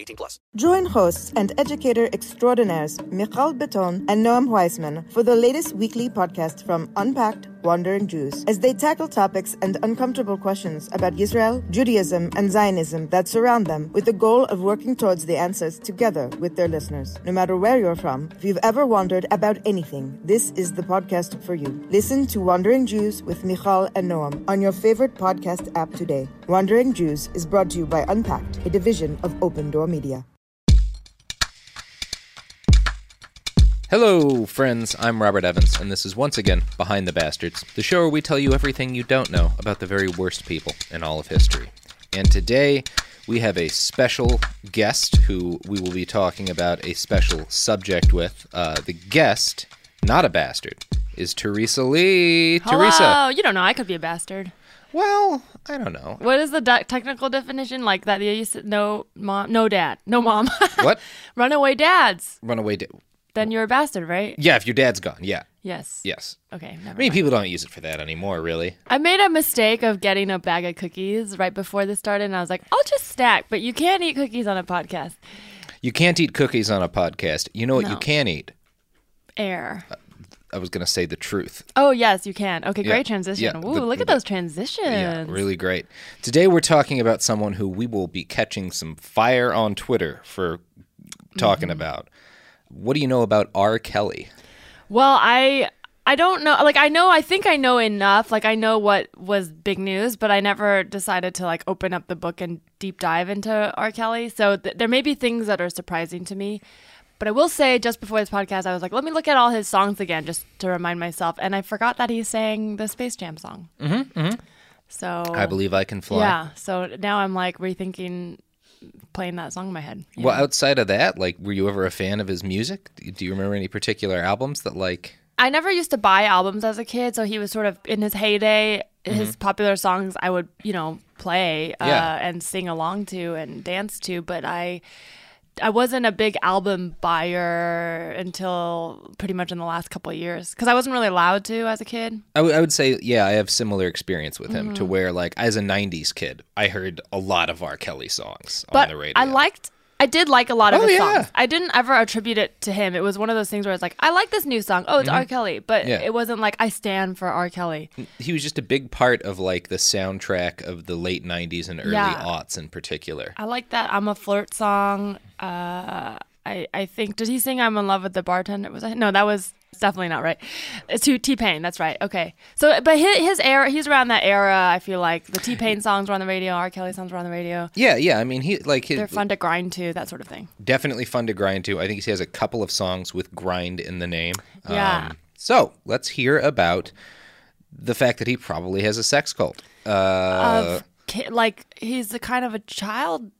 18+. Join hosts and educator extraordinaires Michal Beton and Noam Weisman for the latest weekly podcast from Unpacked, Wandering Jews, as they tackle topics and uncomfortable questions about Israel, Judaism, and Zionism that surround them, with the goal of working towards the answers together with their listeners. No matter where you're from, if you've ever wondered about anything, this is the podcast for you. Listen to Wandering Jews with Michal and Noam on your favorite podcast app today. Wandering Jews is brought to you by Unpacked, a division of Open Door Media. Hello, friends. I'm Robert Evans, and this is once again Behind the Bastards, the show where we tell you everything you don't know about the very worst people in all of history. And today, we have a special guest who we will be talking about a special subject with. The guest, not a bastard, is Teresa Lee. Hello. Teresa. You don't know. I could be a bastard. Well, I don't know. What is the technical definition? Like that they used to, no mom, no dad, no mom. What? Runaway dads. Runaway dad. Then you're a bastard, right? Yeah, if your dad's gone, yeah. Yes. Yes. Okay. Never mind. Many people don't use it for that anymore, really. I made a mistake of getting a bag of cookies right before this started, and I was like, I'll just snack, but you can't eat cookies on a podcast. You can't eat cookies on a podcast. You know what you can eat? Air. I was going to say the truth. Oh, yes, you can. Okay, great transition. Yeah, look at those transitions. Yeah, really great. Today we're talking about someone who we will be catching some fire on Twitter for talking about. What do you know about R. Kelly? Well, I don't know. Like, I think I know enough. Like, I know what was big news, but I never decided to, like, open up the book and deep dive into R. Kelly. So there may be things that are surprising to me. But I will say, just before this podcast, I was like, let me look at all his songs again just to remind myself. And I forgot that he sang the Space Jam song. Mm-hmm, mm-hmm. So I Believe I Can Fly. Yeah. So now I'm, like, rethinking playing that song in my head. Well, know? Outside of that, like, were you ever a fan of his music? Do you remember any particular albums that, like... I never used to buy albums as a kid, so he was sort of in his heyday. Mm-hmm. His popular songs I would, play and sing along to and dance to, but I wasn't a big album buyer until pretty much in the last couple of years because I wasn't really allowed to as a kid. I would say, yeah, I have similar experience with him to where, like, as a 90s kid, I heard a lot of R. Kelly songs on the radio. I did like a lot of his songs. I didn't ever attribute it to him. It was one of those things where it's like, I like this new song. Oh, it's R. Kelly. But it wasn't like, I stand for R. Kelly. He was just a big part of, like, the soundtrack of the late 90s and early aughts in particular. I like that I'm a Flirt song. I think, did he sing I'm in Love with the Bartender? No, that was definitely not right. It's to T-Pain. That's right. Okay. So, but his era, he's around that era, I feel like. The T-Pain songs were on the radio. R. Kelly songs were on the radio. Yeah, yeah. I mean, they're fun to grind to, that sort of thing. Definitely fun to grind to. I think he has a couple of songs with grind in the name. Yeah. So, let's hear about the fact that he probably has a sex cult. He's the kind of a child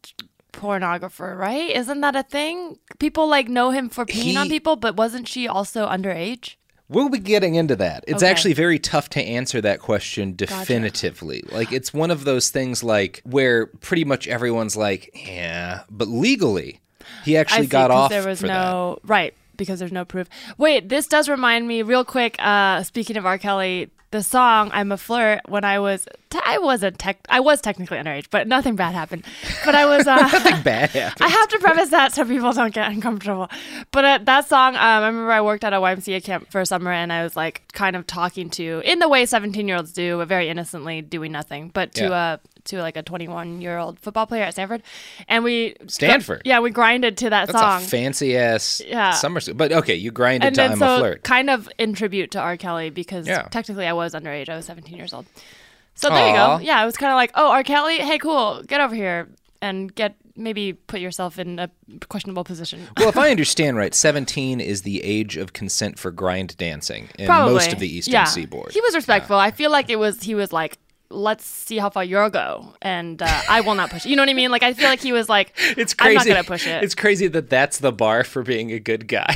pornographer, right? Isn't that a thing? People, like, know him for peeing on people, but wasn't she also underage? We'll be getting into that. It's actually very tough to answer that question definitively. Gotcha. Like, it's one of those things like where pretty much everyone's like, yeah, but legally he actually got off for that. Right, because there's no proof. Wait, this does remind me real quick, speaking of R. Kelly, the song "I'm a Flirt." When I was, I was technically underage, but nothing bad happened. But I was nothing bad happened. I have to preface that so people don't get uncomfortable. But that song, I remember I worked at a YMCA camp for a summer, and I was like, kind of talking to, in the way 17-year-olds do, very innocently, doing nothing, but to to like a 21-year-old football player at Stanford, and we we grinded to that song. That's a fancy ass summer school, but okay, you grinded and to then, "I'm a Flirt," kind of in tribute to R. Kelly, because technically I was underage. I was 17 years old. So there you go. Yeah, it was kind of like, oh, R. Kelly, hey, cool, get over here and maybe put yourself in a questionable position. Well, if I understand right, 17 is the age of consent for grind dancing in most of the Eastern Seaboard. He was respectful. I feel like he was like, let's see how far you'll go, and I will not push it. You know what I mean? Like, I feel like he was like, it's crazy. I'm not going to push it. It's crazy that that's the bar for being a good guy.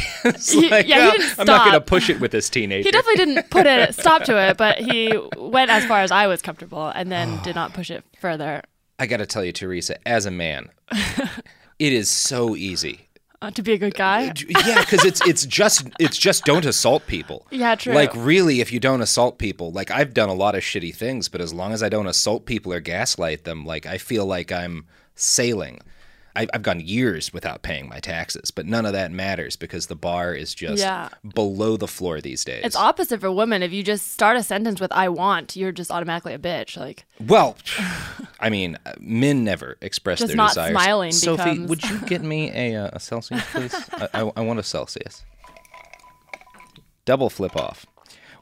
He didn't stop. I'm not going to push it with this teenager. He definitely didn't put a stop to it, but he went as far as I was comfortable and then did not push it further. I got to tell you, Teresa, as a man, it is so easy. To be a good guy? Yeah, because it's just don't assault people. Yeah, true. Like, really, if you don't assault people, like, I've done a lot of shitty things, but as long as I don't assault people or gaslight them, like, I feel like I'm sailing. I've gone years without paying my taxes, but none of that matters because the bar is just below the floor these days. It's opposite for women. If you just start a sentence with "I want," you're just automatically a bitch. Like, well, I mean, men never express just their not desires. Smiling. Sophie, becomes... would you get me a Celsius, please? I want a Celsius. Double flip off.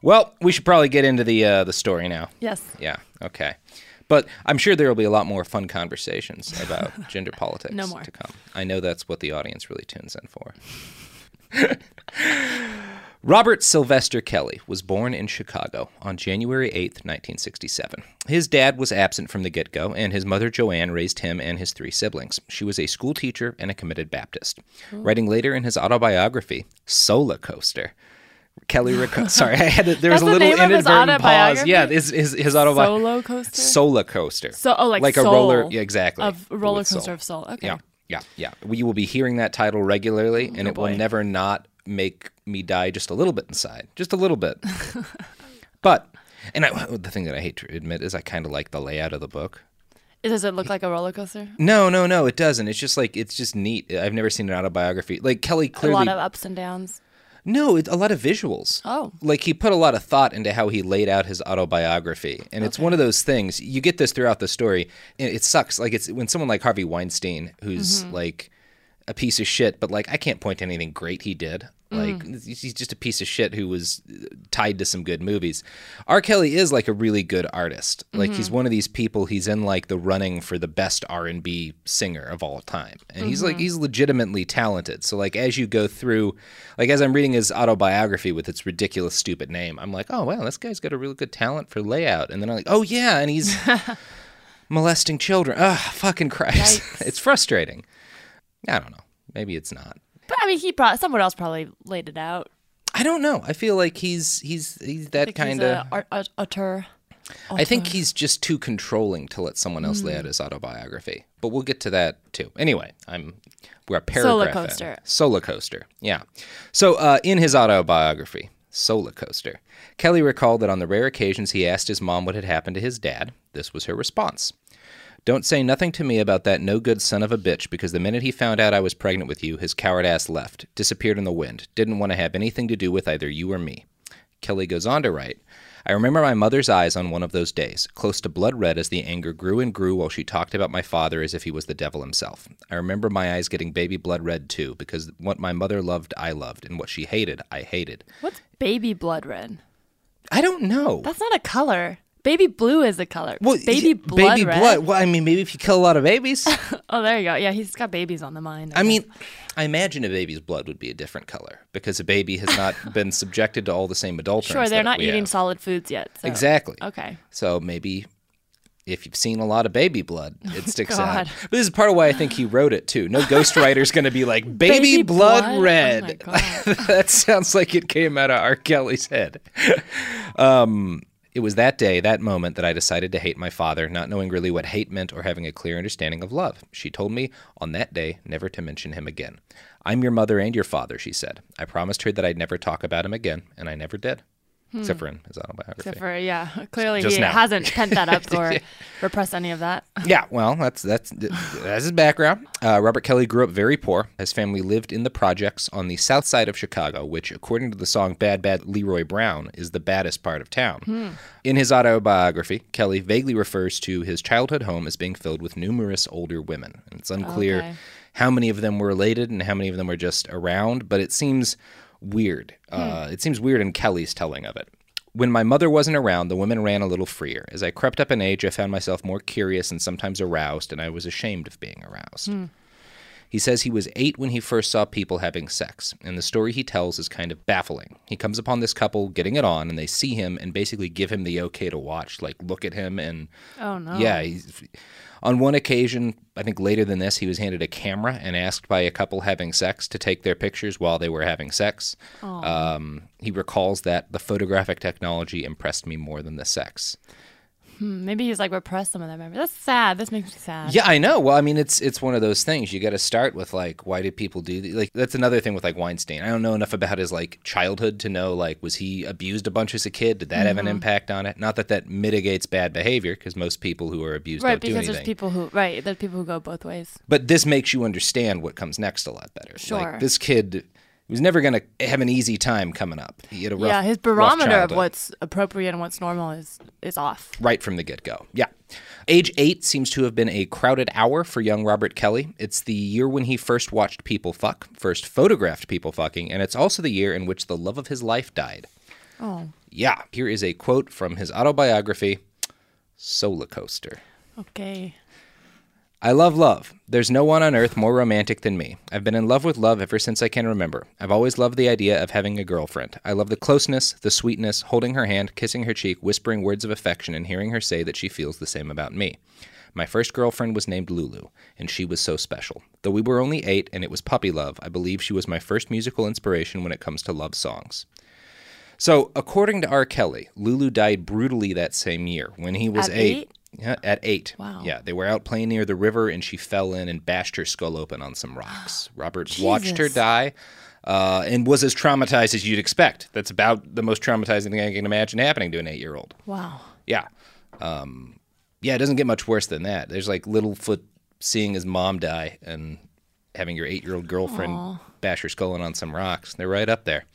Well, we should probably get into the story now. Yes. Yeah. Okay. But I'm sure there will be a lot more fun conversations about gender politics to come. I know that's what the audience really tunes in for. Robert Sylvester Kelly was born in Chicago on January 8th, 1967. His dad was absent from the get-go, and his mother, Joanne, raised him and his three siblings. She was a school teacher and a committed Baptist. Ooh. Writing later in his autobiography, Soulacoaster, Kelly Rico. Sorry, there was a little inadvertent pause. Yeah, his autobiography. Soulacoaster. So, like a roller. Yeah, exactly. A roller coaster soul. Of soul. Okay. Yeah. You will be hearing that title regularly, and it will never not make me die just a little bit inside, just a little bit. But the thing that I hate to admit is I kind of like the layout of the book. Does it look like a roller coaster? No, it doesn't. It's just like neat. I've never seen an autobiography like Kelly. Clearly, a lot of ups and downs. No, a lot of visuals. Oh. Like, he put a lot of thought into how he laid out his autobiography. And it's one of those things, you get this throughout the story, and it sucks. Like, it's when someone like Harvey Weinstein, who's like a piece of shit, but like, I can't point to anything great he did. Like, he's just a piece of shit who was tied to some good movies. R. Kelly is like a really good artist. Like, he's one of these people, he's in like the running for the best R&B singer of all time. And he's like, he's legitimately talented. So like, as you go through, like as I'm reading his autobiography with its ridiculous, stupid name, I'm like, oh, wow, this guy's got a really good talent for layout. And then I'm like, oh yeah, and he's molesting children. Oh, fucking Christ. Yikes. It's frustrating. I don't know. Maybe it's not. But I mean, someone else probably laid it out. I don't know. I feel like he's that kind of auteur. I think he's just too controlling to let someone else lay out his autobiography. But we'll get to that too. Anyway, we're a paragraph. Soulacoaster. Yeah. So in his autobiography, Soulacoaster, Kelly recalled that on the rare occasions he asked his mom what had happened to his dad, this was her response. "Don't say nothing to me about that no-good son of a bitch, because the minute he found out I was pregnant with you, his coward ass left, disappeared in the wind, didn't want to have anything to do with either you or me." Kelly goes on to write, "I remember my mother's eyes on one of those days, close to blood red as the anger grew and grew while she talked about my father as if he was the devil himself. I remember my eyes getting baby blood red, too, because what my mother loved, I loved, and what she hated, I hated." What's baby blood red? I don't know. That's not a color. Baby blue is the color. Well, baby blood. Well, I mean, maybe if you kill a lot of babies. Oh, there you go. Yeah, he's got babies on the mind. I mean, I imagine a baby's blood would be a different color because a baby has not been subjected to all the same adulterants. Sure, they're not eating solid foods yet. So. Exactly. Okay. So maybe if you've seen a lot of baby blood, it sticks out. But this is part of why I think he wrote it, too. No ghostwriter's going to be like, baby blood red. Oh my God. That sounds like it came out of R. Kelly's head. It was that day, that moment, that I decided to hate my father, not knowing really what hate meant or having a clear understanding of love. She told me on that day never to mention him again. I'm your mother and your father, she said. I promised her that I'd never talk about him again, and I never did. Except for in his autobiography. Except for, yeah. Clearly he hasn't pent that up or repressed any of that. Yeah, well, that's his background. Robert Kelly grew up very poor. His family lived in the projects on the south side of Chicago, which, according to the song Bad Bad Leroy Brown, is the baddest part of town. In his autobiography, Kelly vaguely refers to his childhood home as being filled with numerous older women. And it's unclear how many of them were related and how many of them were just around, but it seems weird. It seems weird in Kelly's telling of it. When my mother wasn't around, the women ran a little freer. As I crept up in age, I found myself more curious and sometimes aroused, and I was ashamed of being aroused. He says he was 8 when he first saw people having sex, and the story he tells is kind of baffling. He comes upon this couple getting it on, and they see him and basically give him the okay to watch, like look at him and... Oh, no. Yeah, on one occasion, I think later than this, he was handed a camera and asked by a couple having sex to take their pictures while they were having sex. He recalls that the photographic technology impressed me more than the sex. Maybe he's like repressed some of that memory. That's sad. This makes me sad. Yeah, I know. Well, I mean, it's one of those things. You got to start with like, why did people do this? Like, that's another thing with like Weinstein. I don't know enough about his like childhood to know like, was he abused a bunch as a kid? Did that have an impact on it? Not that that mitigates bad behavior, because most people who are abused don't do anything. Right, because there's people who go both ways. But this makes you understand what comes next a lot better. Sure. Like this kid. He was never going to have an easy time coming up. He had a rough childhood. Yeah, his barometer of what's appropriate and what's normal is off. Right from the get-go, yeah. Age 8 seems to have been a crowded hour for young Robert Kelly. It's the year when he first watched people fuck, first photographed people fucking, and it's also the year in which the love of his life died. Oh. Yeah, here is a quote from his autobiography, Soulacoaster. Okay. I love love. There's no one on earth more romantic than me. I've been in love with love ever since I can remember. I've always loved the idea of having a girlfriend. I love the closeness, the sweetness, holding her hand, kissing her cheek, whispering words of affection, and hearing her say that she feels the same about me. My first girlfriend was named Lulu, and she was so special. Though we were only 8 and it was puppy love, I believe she was my first musical inspiration when it comes to love songs. So, according to R. Kelly, Lulu died brutally that same year when he was 8. Yeah, at 8. Wow. Yeah, they were out playing near the river, and she fell in and bashed her skull open on some rocks. Robert watched her die and was as traumatized as you'd expect. That's about the most traumatizing thing I can imagine happening to an 8-year-old. Wow. Yeah. Yeah, it doesn't get much worse than that. There's like Littlefoot seeing his mom die and having your 8-year-old girlfriend bash her skull in on some rocks. They're right up there.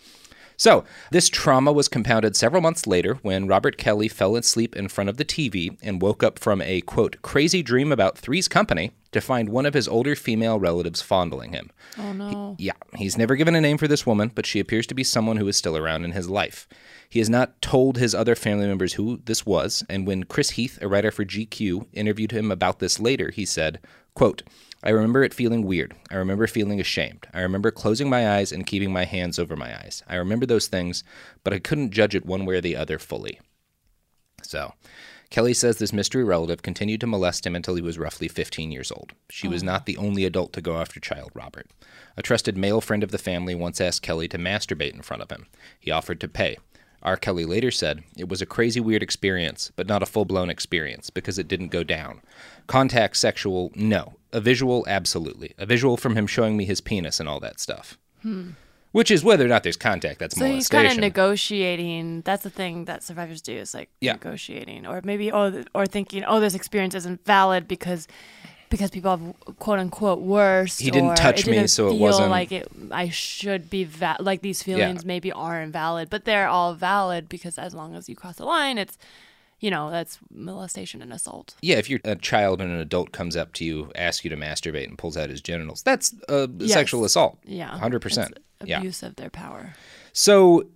So, this trauma was compounded several months later when Robert Kelly fell asleep in front of the TV and woke up from a, quote, crazy dream about Three's Company to find one of his older female relatives fondling him. Oh, no. He's never given a name for this woman, but she appears to be someone who is still around in his life. He has not told his other family members who this was, and when Chris Heath, a writer for GQ, interviewed him about this later, he said, quote, I remember it feeling weird. I remember feeling ashamed. I remember closing my eyes and keeping my hands over my eyes. I remember those things, but I couldn't judge it one way or the other fully. So, Kelly says this mystery relative continued to molest him until he was roughly 15 years old. She was not the only adult to go after child Robert. A trusted male friend of the family once asked Kelly to masturbate in front of him. He offered to pay. R. Kelly later said, it was a crazy weird experience, but not a full-blown experience, because it didn't go down. Contact, sexual, no. A visual, absolutely. A visual from him showing me his penis and all that stuff. Which is whether or not there's contact, that's molestation. So he's kind of negotiating. That's the thing that survivors do, is like negotiating. Or maybe, or thinking, this experience isn't valid because people have quote unquote worse. He didn't touch me, so it wasn't like it. I should be like these feelings maybe are invalid, but they're all valid because as long as you cross the line, it's that's molestation and assault. Yeah, if you're a child and an adult comes up to you, asks you to masturbate, and pulls out his genitals, that's sexual assault. Yeah, 100%. Abuse of their power. So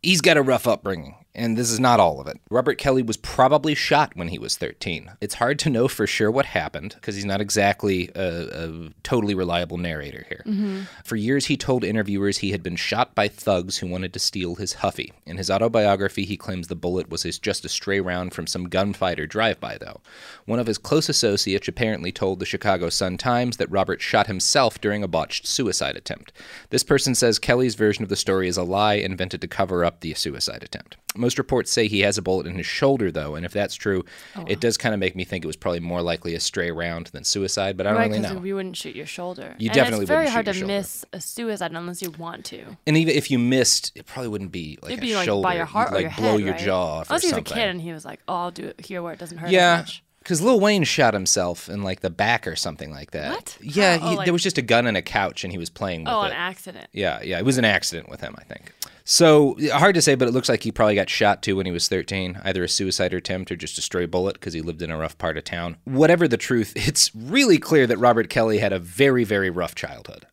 he's got a rough upbringing. and this is not all of it. Robert Kelly was probably shot when he was 13. It's hard to know for sure what happened because he's not exactly a totally reliable narrator here. Mm-hmm. For years, he told interviewers he had been shot by thugs who wanted to steal his Huffy. In his autobiography, he claims the bullet was just a stray round from some gunfighter drive-by, though. One of his close associates apparently told the Chicago Sun-Times that Robert shot himself during a botched suicide attempt. This person says Kelly's version of the story is a lie invented to cover up the suicide attempt. Most reports say he has a bullet in his shoulder, though, and if that's true, it does kind of make me think it was probably more likely a stray round than suicide, but I don't really know. Right, because you wouldn't shoot your shoulder. You definitely wouldn't shoot your shoulder. And it's very hard to miss a suicide unless you want to. And even if you missed, it probably wouldn't be like It'd be like shoulder. By your heart or your head, blow your jaw off or something. Unless he was a kid and he was like, oh, I'll do it here where it doesn't hurt as much. Because Lil Wayne shot himself in, like, the back or something like that. What? Yeah, there was just a gun in a couch, and he was playing with it. Oh, an accident. Yeah, it was an accident with him, I think. So, hard to say, but it looks like he probably got shot, too, when he was 13. Either a suicide attempt or just a stray bullet, because he lived in a rough part of town. Whatever the truth, it's really clear that Robert Kelly had a very, very rough childhood.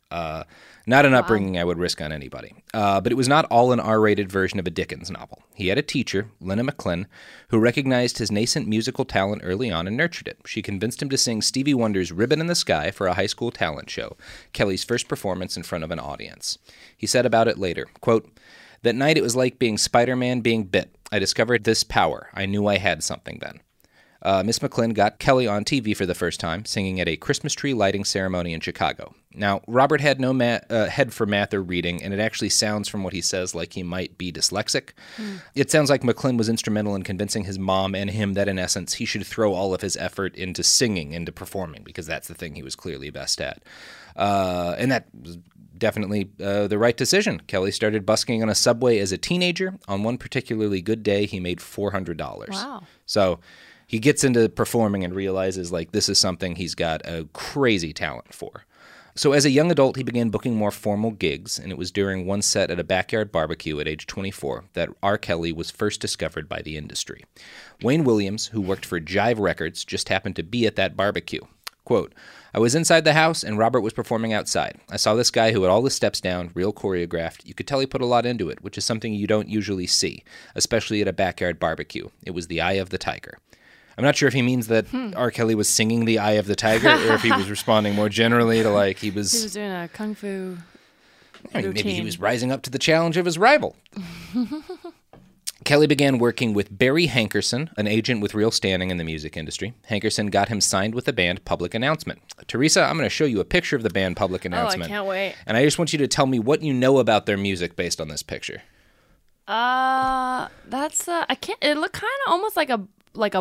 Not an upbringing I would risk on anybody. But it was not all an R-rated version of a Dickens novel. He had a teacher, Lena McClendon, who recognized his nascent musical talent early on and nurtured it. She convinced him to sing Stevie Wonder's Ribbon in the Sky for a high school talent show, Kelly's first performance in front of an audience. He said about it later, quote, "That night it was like being Spider-Man being bit. I discovered this power. I knew I had something then." Miss McClendon got Kelly on TV for the first time, singing at a Christmas tree lighting ceremony in Chicago. Now, Robert had no head for math or reading, and it actually sounds from what he says like he might be dyslexic. Mm. It sounds like McClendon was instrumental in convincing his mom and him that, in essence, he should throw all of his effort into singing, into performing, because that's the thing he was clearly best at. And that was definitely the right decision. Kelly started busking on a subway as a teenager. On one particularly good day, he made $400. Wow. So he gets into performing and realizes, like, this is something he's got a crazy talent for. So as a young adult, he began booking more formal gigs, and it was during one set at a backyard barbecue at age 24 that R. Kelly was first discovered by the industry. Wayne Williams, who worked for Jive Records, just happened to be at that barbecue. Quote, "I was inside the house, and Robert was performing outside. I saw this guy who had all the steps down, real choreographed. You could tell he put a lot into it, which is something you don't usually see, especially at a backyard barbecue. It was the eye of the tiger." I'm not sure if he means that R. Kelly was singing The Eye of the Tiger or if he was responding more generally to like he was... He was doing a kung fu routine. Maybe he was rising up to the challenge of his rival. Kelly began working with Barry Hankerson, an agent with real standing in the music industry. Hankerson got him signed with the band Public Announcement. Teresa, I'm going to show you a picture of the band Public Announcement. Oh, I can't wait. And I just want you to tell me what you know about their music based on this picture. I can't... It looked kind of almost like a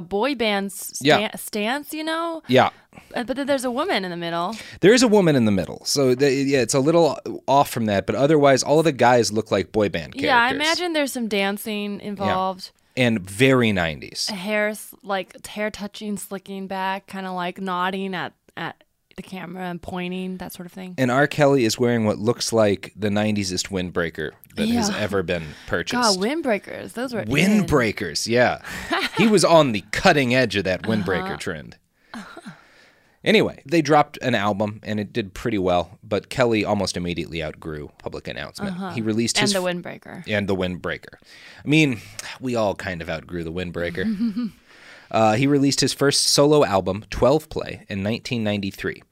boy band stance, you know? Yeah. But there's a woman in the middle. There is a woman in the middle. So, it's a little off from that. But otherwise, all of the guys look like boy band characters. Yeah, I imagine there's some dancing involved. Yeah. And very 90s. Hair touching, slicking back, kind of like nodding at the camera and pointing, that sort of thing. And R. Kelly is wearing what looks like the 90s-est windbreaker that has ever been purchased. God, windbreakers. Those were windbreakers, yeah. He was on the cutting edge of that windbreaker trend. Anyway, they dropped an album, and it did pretty well, but Kelly almost immediately outgrew Public Announcement. He released his... And the windbreaker. And the windbreaker. I mean, we all kind of outgrew the windbreaker. He released his first solo album, 12 Play, in 1993.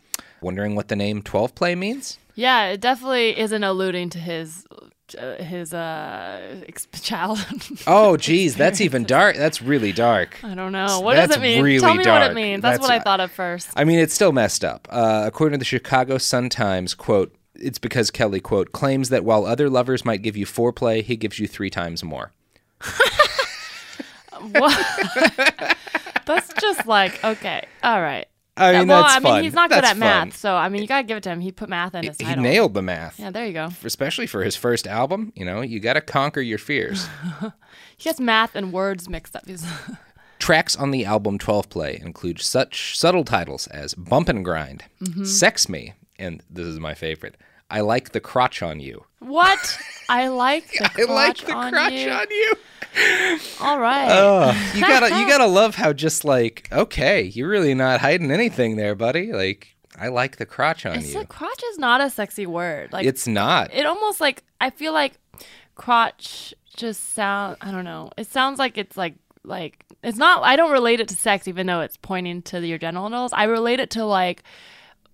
Wondering what the name 12 Play means? Yeah, it definitely isn't alluding to his childhood. Oh, geez, that's even dark. That's really dark. I don't know. What does it mean? Really Tell me dark. What it means. That's what I thought of first. I mean, it's still messed up. According to the Chicago Sun-Times, quote, it's because Kelly, quote, claims that while other lovers might give you foreplay, he gives you 3 times more. What? That's just like, okay, all right. I mean, that's fun. I mean, he's not good at math, so, I mean, you got to give it to him. He put math in his title. He nailed the math. Yeah, there you go. Especially for his first album, you know, you got to conquer your fears. He gets math and words mixed up. Tracks on the album 12 Play include such subtle titles as Bump and Grind, Sex Me, and this is my favorite, I Like the Crotch on You. What? I like the crotch on you. I like the crotch on you. All right. You gotta love how just like, okay, you're really not hiding anything there, buddy. Like, I like the crotch on you. Crotch is not a sexy word. Like, it's not. It almost like, I feel like crotch just sound, I don't know. It sounds like it's like it's not, I don't relate it to sex, even though it's pointing to your genitals. I relate it to like,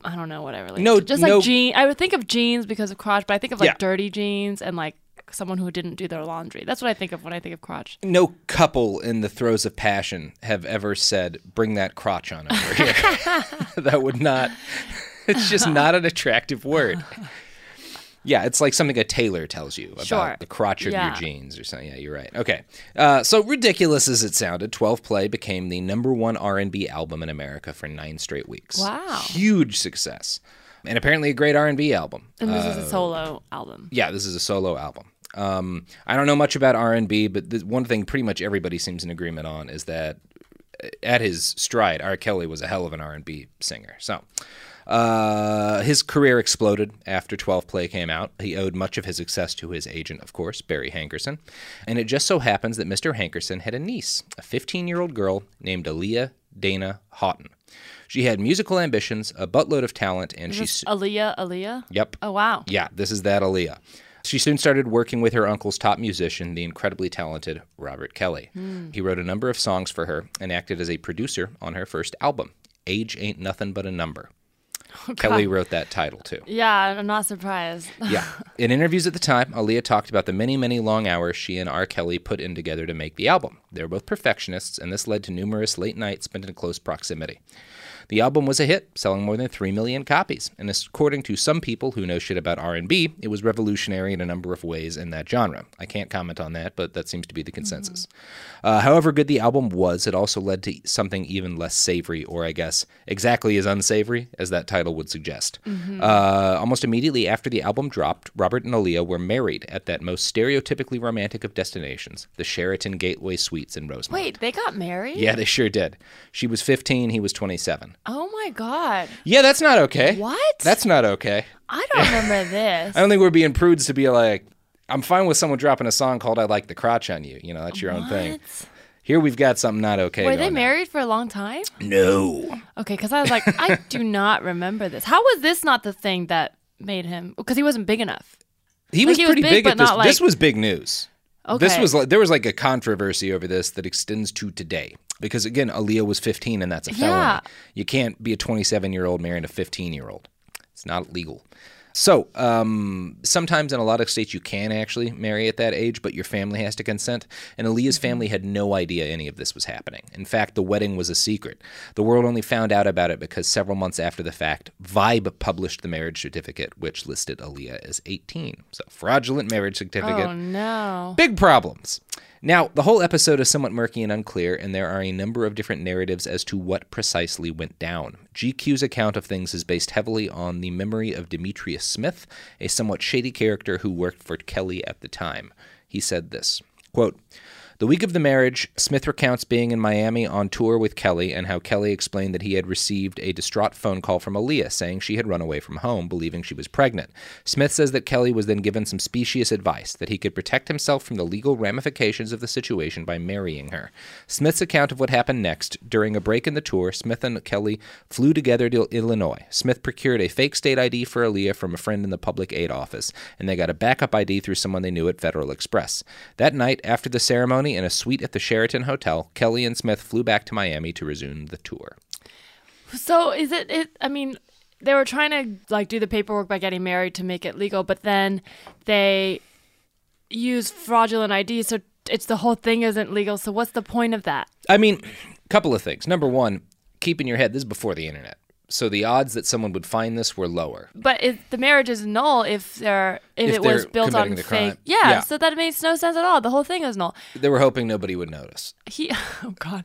I don't know what I relate to. Just like jeans. I would think of jeans because of crotch, but I think of like dirty jeans and like someone who didn't do their laundry. That's what I think of when I think of crotch. No couple in the throes of passion have ever said, bring that crotch on over here. That would not, it's just not an attractive word. Yeah, it's like something a tailor tells you about the crotch of your jeans or something. Yeah, you're right. Okay. So ridiculous as it sounded, 12 Play became the #1 R&B album in America for 9 straight weeks. Wow. Huge success. And apparently a great R&B album. And this is a solo album. Yeah, this is a solo album. I don't know much about R&B, but one thing pretty much everybody seems in agreement on is that at his stride, R. Kelly was a hell of an R&B singer. So... his career exploded after 12 Play came out. He owed much of his success to his agent, of course, Barry Hankerson. And it just so happens that Mr. Hankerson had a niece, a 15-year-old girl named Aaliyah Dana Houghton. She had musical ambitions, a buttload of talent, and she's... Aaliyah? Yep. Oh, wow. Yeah, this is that Aaliyah. She soon started working with her uncle's top musician, the incredibly talented Robert Kelly. Mm. He wrote a number of songs for her and acted as a producer on her first album, Age Ain't Nothing But a Number. Oh, Kelly wrote that title, too. Yeah, I'm not surprised. Yeah. In interviews at the time, Aaliyah talked about the many, many long hours she and R. Kelly put in together to make the album. They were both perfectionists, and this led to numerous late nights spent in close proximity. The album was a hit, selling more than 3 million copies, and according to some people who know shit about R&B, it was revolutionary in a number of ways in that genre. I can't comment on that, but that seems to be the consensus. Mm-hmm. However good the album was, it also led to something even less savory, or I guess exactly as unsavory as that title would suggest. Mm-hmm. Almost immediately after the album dropped, Robert and Aaliyah were married at that most stereotypically romantic of destinations, the Sheraton Gateway Suites in Rosemont. Wait, they got married? Yeah, they sure did. She was 15, he was 27. Oh, my God. Yeah, that's not okay. What? That's not okay. I don't remember this. I don't think we're being prudes to be like, I'm fine with someone dropping a song called I Like the Crotch on You. You know, that's your own thing. Here we've got something not okay. Were they married for a long time? No. Okay, because I was like, I do not remember this. How was this not the thing that made him? Because he wasn't big enough. He was pretty big at this. Like... This was big news. Okay. This was like, there was like a controversy over this that extends to today. Because, again, Aaliyah was 15, and that's a felony. Yeah. You can't be a 27-year-old marrying a 15-year-old. It's not legal. So sometimes in a lot of states you can actually marry at that age, but your family has to consent. And Aaliyah's family had no idea any of this was happening. In fact, the wedding was a secret. The world only found out about it because several months after the fact, Vibe published the marriage certificate, which listed Aaliyah as 18. So fraudulent marriage certificate. Oh, no. Big problems. Now, the whole episode is somewhat murky and unclear, and there are a number of different narratives as to what precisely went down. GQ's account of things is based heavily on the memory of Demetrius Smith, a somewhat shady character who worked for Kelly at the time. He said this, quote, "The week of the marriage, Smith recounts being in Miami on tour with Kelly and how Kelly explained that he had received a distraught phone call from Aaliyah saying she had run away from home, believing she was pregnant. Smith says that Kelly was then given some specious advice, that he could protect himself from the legal ramifications of the situation by marrying her. Smith's account of what happened next, during a break in the tour, Smith and Kelly flew together to Illinois. Smith procured a fake state ID for Aaliyah from a friend in the public aid office, and they got a backup ID through someone they knew at Federal Express. That night, after the ceremony, in a suite at the Sheraton Hotel, Kelly and Smith flew back to Miami to resume the tour." So is it I mean, they were trying to like do the paperwork by getting married to make it legal, but then they use fraudulent IDs, so it's the whole thing isn't legal. So what's the point of that? I mean, a couple of things. Number one, keep in your head, this is before the internet. So the odds that someone would find this were lower. But the marriage is null if it was built on fake. Crime. Yeah, so that makes no sense at all. The whole thing is null. They were hoping nobody would notice. Oh God.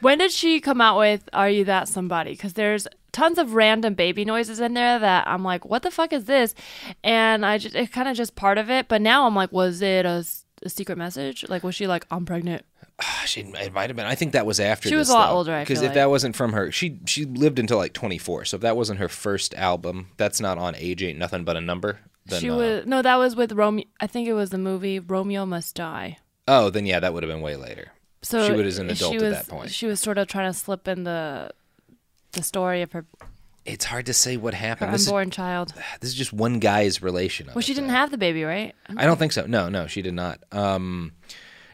When did she come out with Are You That Somebody? Because there's tons of random baby noises in there that I'm like, what the fuck is this? And it's kind of just part of it. But now I'm like, was it a secret message? Like, was she like, I'm pregnant? It might have been. I think that was after she was a lot older, I feel like. Because if that wasn't from her, she lived until like 24. So if that wasn't her first album, that's not on Age Ain't Nothing But a Number. Then, she was no, that was with Romeo. I think it was the movie Romeo Must Die. Oh, then yeah, that would have been way later. So she was an adult at that point. She was sort of trying to slip in the story of her It's hard to say what happened. Her unborn child. This is just one guy's relation. Well, she didn't have the baby, right? I don't think so. No, she did not.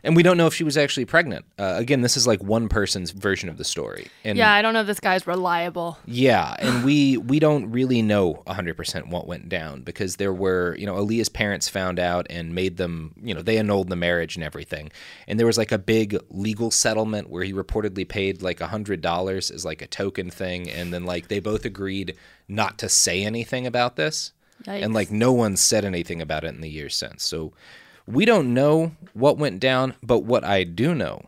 And we don't know if she was actually pregnant. Again, this is like one person's version of the story. And yeah, I don't know if this guy's reliable. Yeah, and we don't really know 100% what went down, because there were, Aaliyah's parents found out and made them, they annulled the marriage and everything. And there was like a big legal settlement where he reportedly paid like $100 as like a token thing. And then like they both agreed not to say anything about this. Yikes. And like no one said anything about it in the years since. So we don't know what went down, but what I do know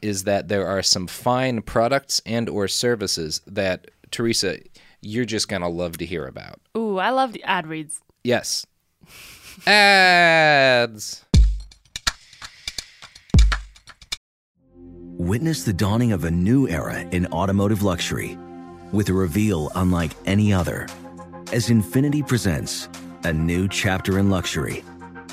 is that there are some fine products and or services that, Teresa, you're just going to love to hear about. Ooh, I love the ad reads. Yes. Ads. Witness the dawning of a new era in automotive luxury with a reveal unlike any other, as Infiniti presents a new chapter in luxury.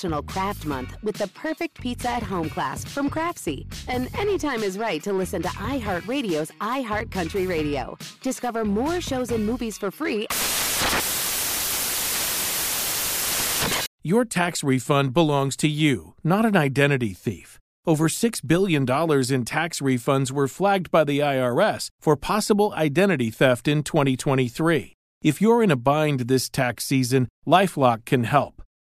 National Craft Month with the perfect pizza at home class from Craftsy. And anytime is right to listen to iHeartRadio's iHeartCountry Radio. Discover more shows and movies for free. Your tax refund belongs to you, not an identity thief. Over $6 billion in tax refunds were flagged by the IRS for possible identity theft in 2023. If you're in a bind this tax season, LifeLock can help.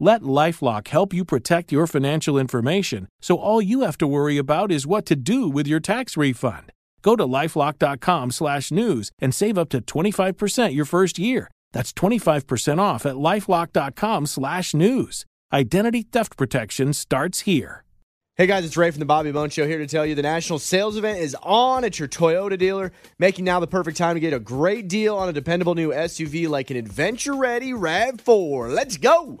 Let LifeLock help you protect your financial information so all you have to worry about is what to do with your tax refund. Go to LifeLock.com/news and save up to 25% your first year. That's 25% off at LifeLock.com/news. Identity theft protection starts here. Hey guys, it's Ray from the Bobby Bone Show here to tell you the national sales event is on at your Toyota dealer, making now the perfect time to get a great deal on a dependable new SUV like an adventure-ready RAV4. Let's go!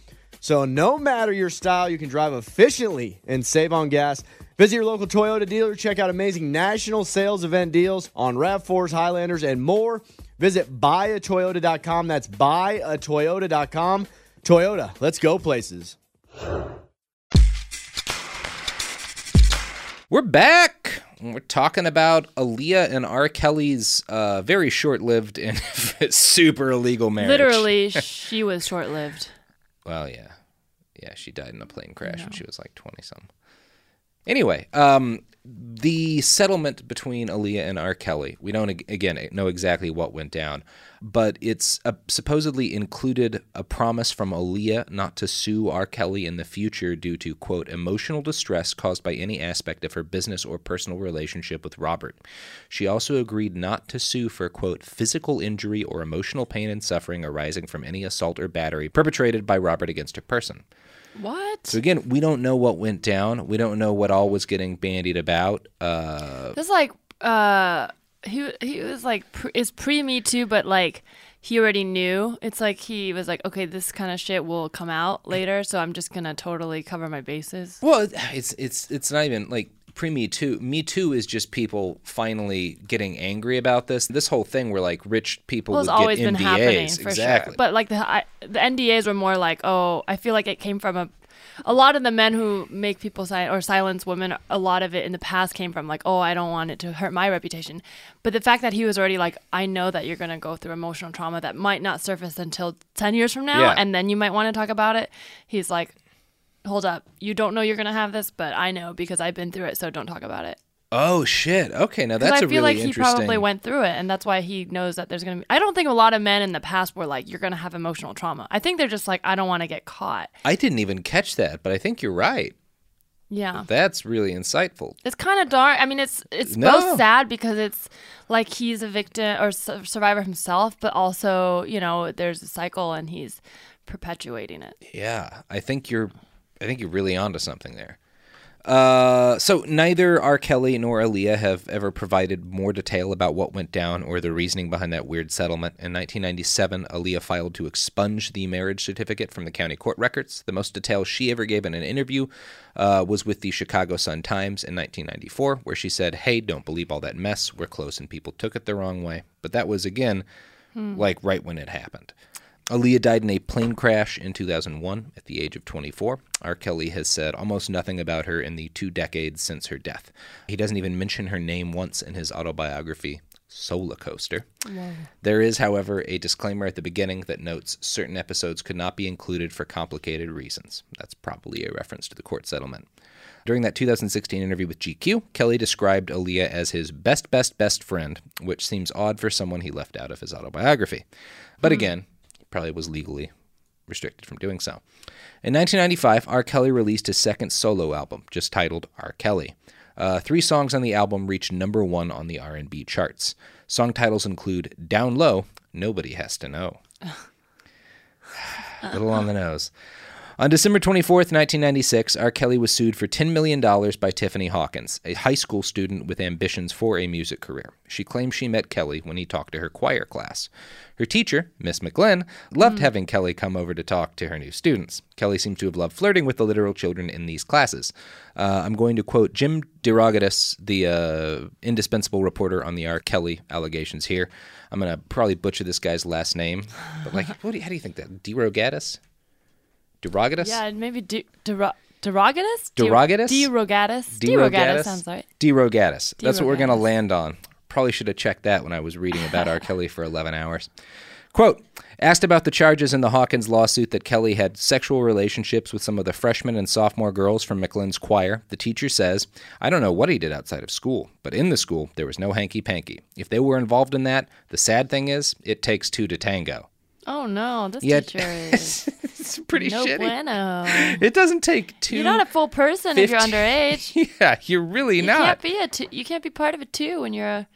So no matter your style, you can drive efficiently and save on gas. Visit your local Toyota dealer. Check out amazing national sales event deals on RAV4s, Highlanders, and more. Visit buyatoyota.com. That's buyatoyota.com. Toyota, let's go places. We're back. We're talking about Aaliyah and R. Kelly's very short-lived and super illegal marriage. Literally, she was short-lived. Well, yeah. Yeah, she died in a plane crash when she was like 20-something. Anyway, the settlement between Aaliyah and R. Kelly, we don't, again, know exactly what went down, but it's supposedly included a promise from Aaliyah not to sue R. Kelly in the future due to, quote, emotional distress caused by any aspect of her business or personal relationship with Robert. She also agreed not to sue for, quote, physical injury or emotional pain and suffering arising from any assault or battery perpetrated by Robert against her person. What? So again, we don't know what went down. We don't know what all was getting bandied about. This is like, he was like, it's pre-Me Too, but like he already knew. It's like he was like, okay, this kind of shit will come out later, so I'm just going to totally cover my bases. Well, it's not even like pre-Me Too. Me Too is just people finally getting angry about this. This whole thing where like rich people would get NDAs. Been happening, for exactly. Sure. But like the NDAs were more like, oh, I feel like it came from a lot of the men who make people silence women. A lot of it in the past came from like, oh, I don't want it to hurt my reputation. But the fact that he was already like, I know that you're going to go through emotional trauma that might not surface until 10 years from now, yeah, and then you might want to talk about it. He's like, hold up, you don't know you're going to have this, but I know because I've been through it, so don't talk about it. Oh, shit. Okay, now that's a really interesting... I feel like he probably went through it, and that's why he knows that there's going to be... I don't think a lot of men in the past were like, you're going to have emotional trauma. I think they're just like, I don't want to get caught. I didn't even catch that, but I think you're right. Yeah. That's really insightful. It's kind of dark. I mean, it's both sad because it's like he's a victim or survivor himself, but also, you know, there's a cycle, and he's perpetuating it. Yeah, I think you're really onto something there. So neither R. Kelly nor Aaliyah have ever provided more detail about what went down or the reasoning behind that weird settlement. In 1997, Aaliyah filed to expunge the marriage certificate from the county court records. The most detail she ever gave in an interview was with the Chicago Sun-Times in 1994, where she said, hey, don't believe all that mess. We're close and people took it the wrong way. But that was, again, like right when it happened. Aaliyah died in a plane crash in 2001 at the age of 24. R. Kelly has said almost nothing about her in the 2 decades since her death. He doesn't even mention her name once in his autobiography, Soulacoaster. Yeah. There is, however, a disclaimer at the beginning that notes certain episodes could not be included for complicated reasons. That's probably a reference to the court settlement. During that 2016 interview with GQ, Kelly described Aaliyah as his best friend, which seems odd for someone he left out of his autobiography. But again... probably was legally restricted from doing so. In 1995, R. Kelly released his second solo album, just titled R. Kelly. 3 songs on the album reached number 1 on the R&B charts. Song titles include Down Low, Nobody Has to Know. A little on the nose. On December 24th, 1996, R. Kelly was sued for $10 million by Tiffany Hawkins, a high school student with ambitions for a music career. She claimed she met Kelly when he talked to her choir class. Her teacher, Miss McGlynn, loved having Kelly come over to talk to her new students. Kelly seems to have loved flirting with the literal children in these classes. I'm going to quote Jim DeRogatis, the indispensable reporter on the R. Kelly allegations here. I'm going to probably butcher this guy's last name. But like, how do you think that? DeRogatis? DeRogatis? Yeah, maybe DeRogatis? DeRogatis? DeRogatis. DeRogatis sounds right. DeRogatis. That's what we're going to land on. Probably should have checked that when I was reading about R. Kelly for 11 hours. Quote, asked about the charges in the Hawkins lawsuit that Kelly had sexual relationships with some of the freshmen and sophomore girls from McLean's choir, the teacher says, I don't know what he did outside of school, but in the school, there was no hanky-panky. If they were involved in that, the sad thing is, it takes 2 to tango. Oh, no. This teacher is... it's pretty shitty. No bueno. It doesn't take 2. You're not a full person 15. If you're underage. Yeah, you're really not. You can't be part of a 2 when you're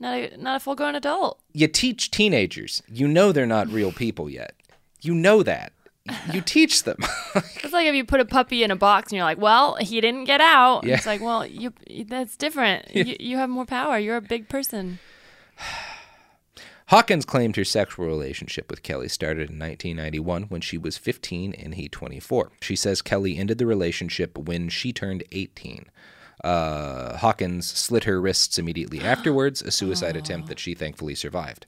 not a full-grown adult. You teach teenagers. You know they're not real people yet. You know that. You teach them. It's like if you put a puppy in a box and you're like, well, he didn't get out. Yeah. It's like, well, that's different. Yeah. You have more power. You're a big person. Hawkins claimed her sexual relationship with Kelly started in 1991 when she was 15 and he 24. She says Kelly ended the relationship when she turned 18. Hawkins slit her wrists immediately afterwards, a suicide attempt that she thankfully survived.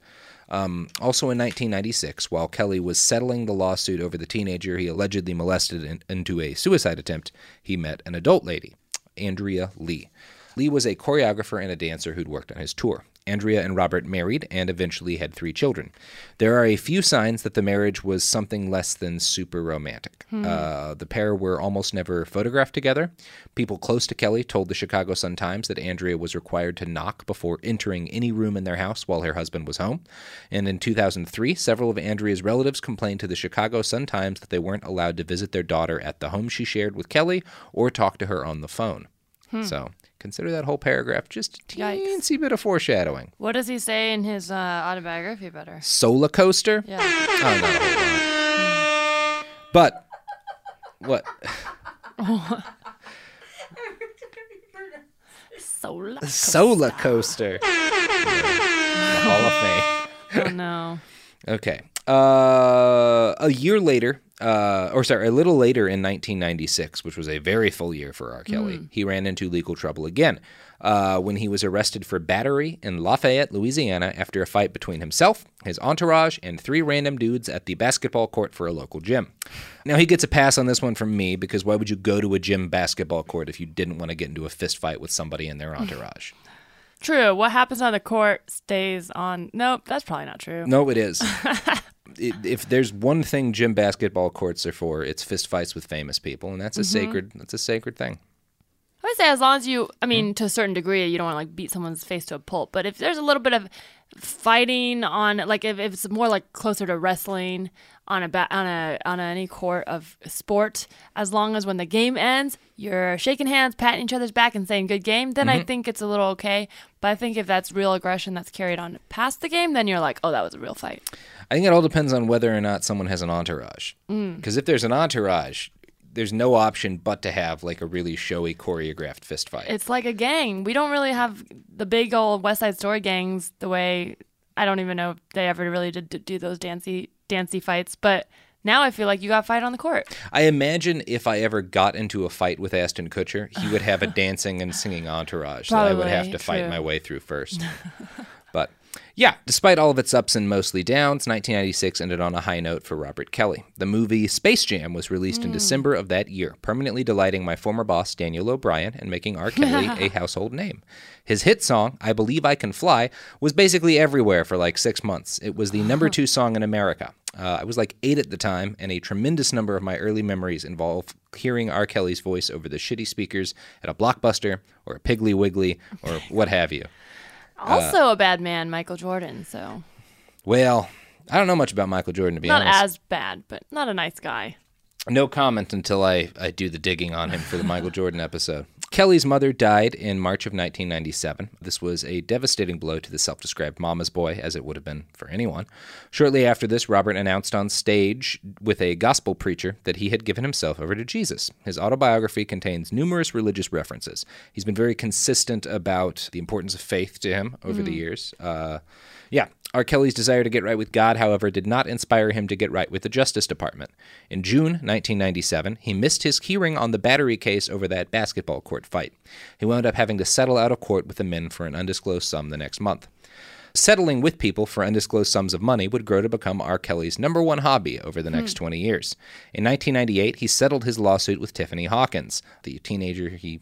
Also in 1996, while Kelly was settling the lawsuit over the teenager he allegedly molested into a suicide attempt, he met an adult lady, Andrea Lee. Lee was a choreographer and a dancer who'd worked on his tour. Andrea and Robert married and eventually had 3 children. There are a few signs that the marriage was something less than super romantic. The pair were almost never photographed together. People close to Kelly told the Chicago Sun-Times that Andrea was required to knock before entering any room in their house while her husband was home. And in 2003, several of Andrea's relatives complained to the Chicago Sun-Times that they weren't allowed to visit their daughter at the home she shared with Kelly or talk to her on the phone. So consider that whole paragraph just a teensy bit of foreshadowing. What does he say in his autobiography about her? Soulacoaster? Yeah. Oh, no. But, what? Soulacoaster. Hall of Fame. Oh, no. Okay. A little later in 1996, which was a very full year for R. Kelly, he ran into legal trouble again when he was arrested for battery in Lafayette, Louisiana, after a fight between himself, his entourage, and 3 random dudes at the basketball court for a local gym. Now, he gets a pass on this one from me, because why would you go to a gym basketball court if you didn't want to get into a fist fight with somebody in their entourage? True. What happens on the court stays on... Nope, that's probably not true. No, it is. If there's one thing gym basketball courts are for, it's fist fights with famous people, and that's a sacred thing. I would say, as long as you, to a certain degree, you don't want to beat someone's face to a pulp. But if there's a little bit of fighting on, if it's more closer to wrestling on any court of sport, as long as when the game ends, you're shaking hands, patting each other's back, and saying good game, then I think it's a little okay. But I think if that's real aggression that's carried on past the game, then you're like, oh, that was a real fight. I think it all depends on whether or not someone has an entourage. Because if there's an entourage, there's no option but to have a really showy choreographed fist fight. It's like a gang. We don't really have the big old West Side Story gangs the way, I don't even know if they ever really did do those dancey fights, but now I feel like you got a fight on the court. I imagine if I ever got into a fight with Ashton Kutcher, he would have a dancing and singing entourage that I would have to fight my way through first. But... yeah, despite all of its ups and mostly downs, 1996 ended on a high note for Robert Kelly. The movie Space Jam was released in December of that year, permanently delighting my former boss, Daniel O'Brien, and making R. Kelly a household name. His hit song, I Believe I Can Fly, was basically everywhere for 6 months. It was the number 2 song in America. I was 8 at the time, and a tremendous number of my early memories involve hearing R. Kelly's voice over the shitty speakers at a Blockbuster or a Piggly Wiggly or what have you. Also a bad man, Michael Jordan, so... Well, I don't know much about Michael Jordan, to be honest. Not as bad, but not a nice guy. No comment until I do the digging on him for the Michael Jordan episode. Kelly's mother died in March of 1997. This was a devastating blow to the self-described mama's boy, as it would have been for anyone. Shortly after this, Robert announced on stage with a gospel preacher that he had given himself over to Jesus. His autobiography contains numerous religious references. He's been very consistent about the importance of faith to him over the years. R. Kelly's desire to get right with God, however, did not inspire him to get right with the Justice Department. In June 1997, he missed his hearing on the battery case over that basketball court fight. He wound up having to settle out of court with the men for an undisclosed sum the next month. Settling with people for undisclosed sums of money would grow to become R. Kelly's number 1 hobby over the next 20 years. In 1998, he settled his lawsuit with Tiffany Hawkins, the teenager she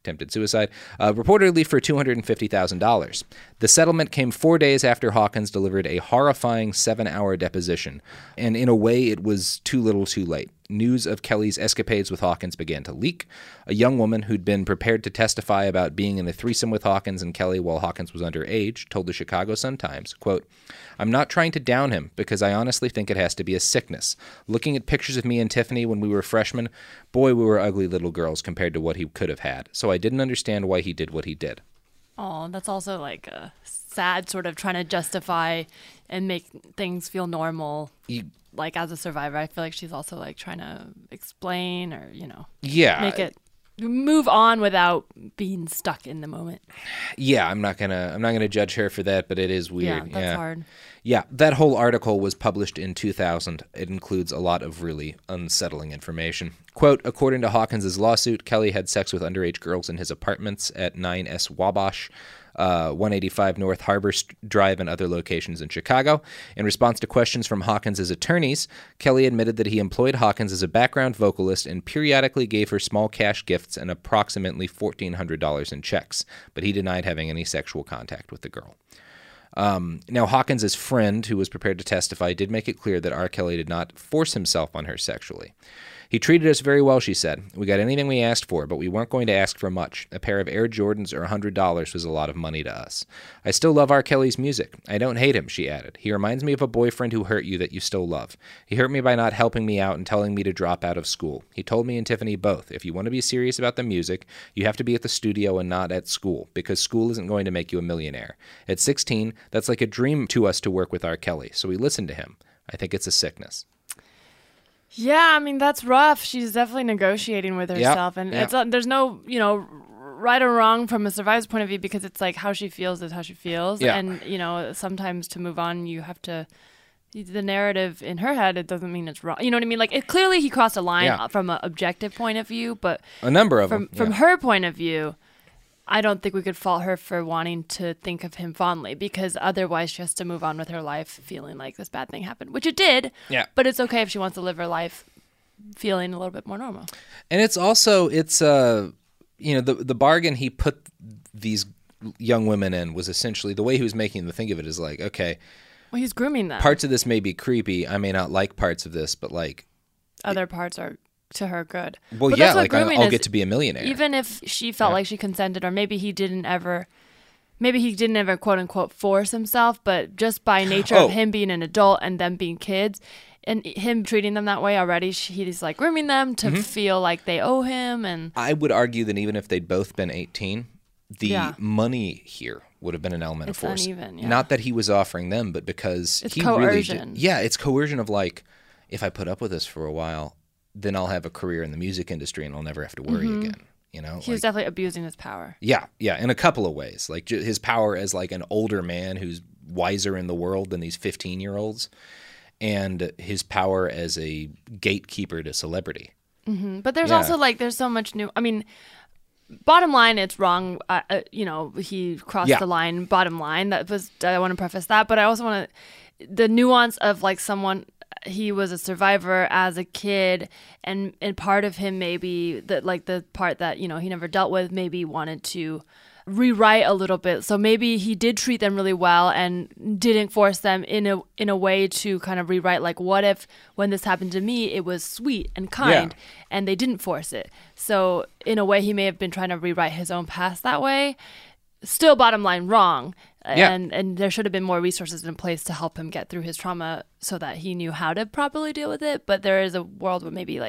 attempted suicide, reportedly for $250,000. The settlement came 4 days after Hawkins delivered a horrifying 7-hour deposition, and in a way it was too little too late. News of Kelly's escapades with Hawkins began to leak. A young woman who'd been prepared to testify about being in a threesome with Hawkins and Kelly while Hawkins was underage told the Chicago Sun-Times, quote, I'm not trying to down him because I honestly think it has to be a sickness. Looking at pictures of me and Tiffany when we were freshmen, boy, we were ugly little girls compared to what he could have had. So I didn't understand why he did what he did. Oh, that's also a sad sort of trying to justify and make things feel normal. As a survivor, I feel like she's also trying to explain or, make it move on without being stuck in the moment. Yeah, I'm not gonna judge her for that, but it is weird. Yeah, that's hard. Yeah, that whole article was published in 2000. It includes a lot of really unsettling information. Quote, according to Hawkins' lawsuit, Kelly had sex with underage girls in his apartments at 9S Wabash. 185 North Harbor Drive and other locations in Chicago. In response to questions from Hawkins' attorneys, Kelly admitted that he employed Hawkins as a background vocalist and periodically gave her small cash gifts and approximately $1,400 in checks, but he denied having any sexual contact with the girl. Now, Hawkins' friend, who was prepared to testify, did make it clear that R. Kelly did not force himself on her sexually. He treated us very well, she said. We got anything we asked for, but we weren't going to ask for much. A pair of Air Jordans or $100 was a lot of money to us. I still love R. Kelly's music. I don't hate him, she added. He reminds me of a boyfriend who hurt you that you still love. He hurt me by not helping me out and telling me to drop out of school. He told me and Tiffany both, if you want to be serious about the music, you have to be at the studio and not at school, because school isn't going to make you a millionaire. At 16, that's like a dream to us to work with R. Kelly, so we listened to him. I think it's a sickness. Yeah, I mean, that's rough. She's definitely negotiating with herself. Yep, and yep. There's no, right or wrong from a survivor's point of view, because it's like how she feels is how she feels. Yeah. And, sometimes to move on, you have to, the narrative in her head, it doesn't mean it's wrong. You know what I mean? Like, clearly he crossed a line from an objective point of view, but a number of them. From her point of view, I don't think we could fault her for wanting to think of him fondly, because otherwise she has to move on with her life feeling like this bad thing happened, which it did. Yeah. But it's okay if she wants to live her life feeling a little bit more normal. And it's also, the bargain he put these young women in was essentially, the way he was making them think of it is like, okay. Well, he's grooming them. Parts of this may be creepy. I may not like parts of this, but like. Other parts are. To her good. Well, but yeah, like I'll get to be a millionaire. Even if she felt like she consented, or maybe he didn't ever, quote unquote force himself, but just by nature of him being an adult and them being kids and him treating them that way already, he's like grooming them to feel like they owe him. And I would argue that even if they'd both been 18, the money here would have been an element of force. Uneven, yeah. Not that he was offering them, but because it's coercion. Really did, it's coercion of like, if I put up with this for a while, then I'll have a career in the music industry and I'll never have to worry again. He was definitely abusing his power. Yeah, yeah, in a couple of ways. Like his power as like an older man who's wiser in the world than these 15-year-olds, and his power as a gatekeeper to celebrity. Mm-hmm. But there's also like there's so much new. I mean, bottom line, it's wrong. He crossed the line. Bottom line, that was. I want to preface that, but I also want to the nuance of like someone. He was a survivor as a kid, and part of him maybe that like the part that he never dealt with maybe wanted to rewrite a little bit. So maybe he did treat them really well and didn't force them in a way to kind of rewrite. Like, what if when this happened to me, it was sweet and kind, and they didn't force it. So in a way, he may have been trying to rewrite his own past that way. Still, bottom line, wrong. Yeah. And there should have been more resources in place to help him get through his trauma so that he knew how to properly deal with it. But there is a world where maybe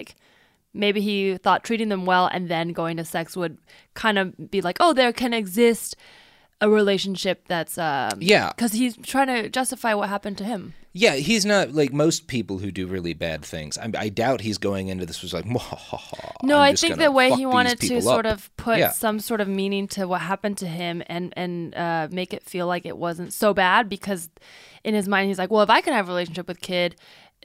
he thought treating them well and then going to sex would kind of be like, oh, there can exist a relationship that's because he's trying to justify what happened to him. Yeah, he's not like most people who do really bad things. I doubt he's going into this was like, no, I think the way he wanted to sort of put some sort of meaning to what happened to him and make it feel like it wasn't so bad, because in his mind he's like, well, if I can have a relationship with kid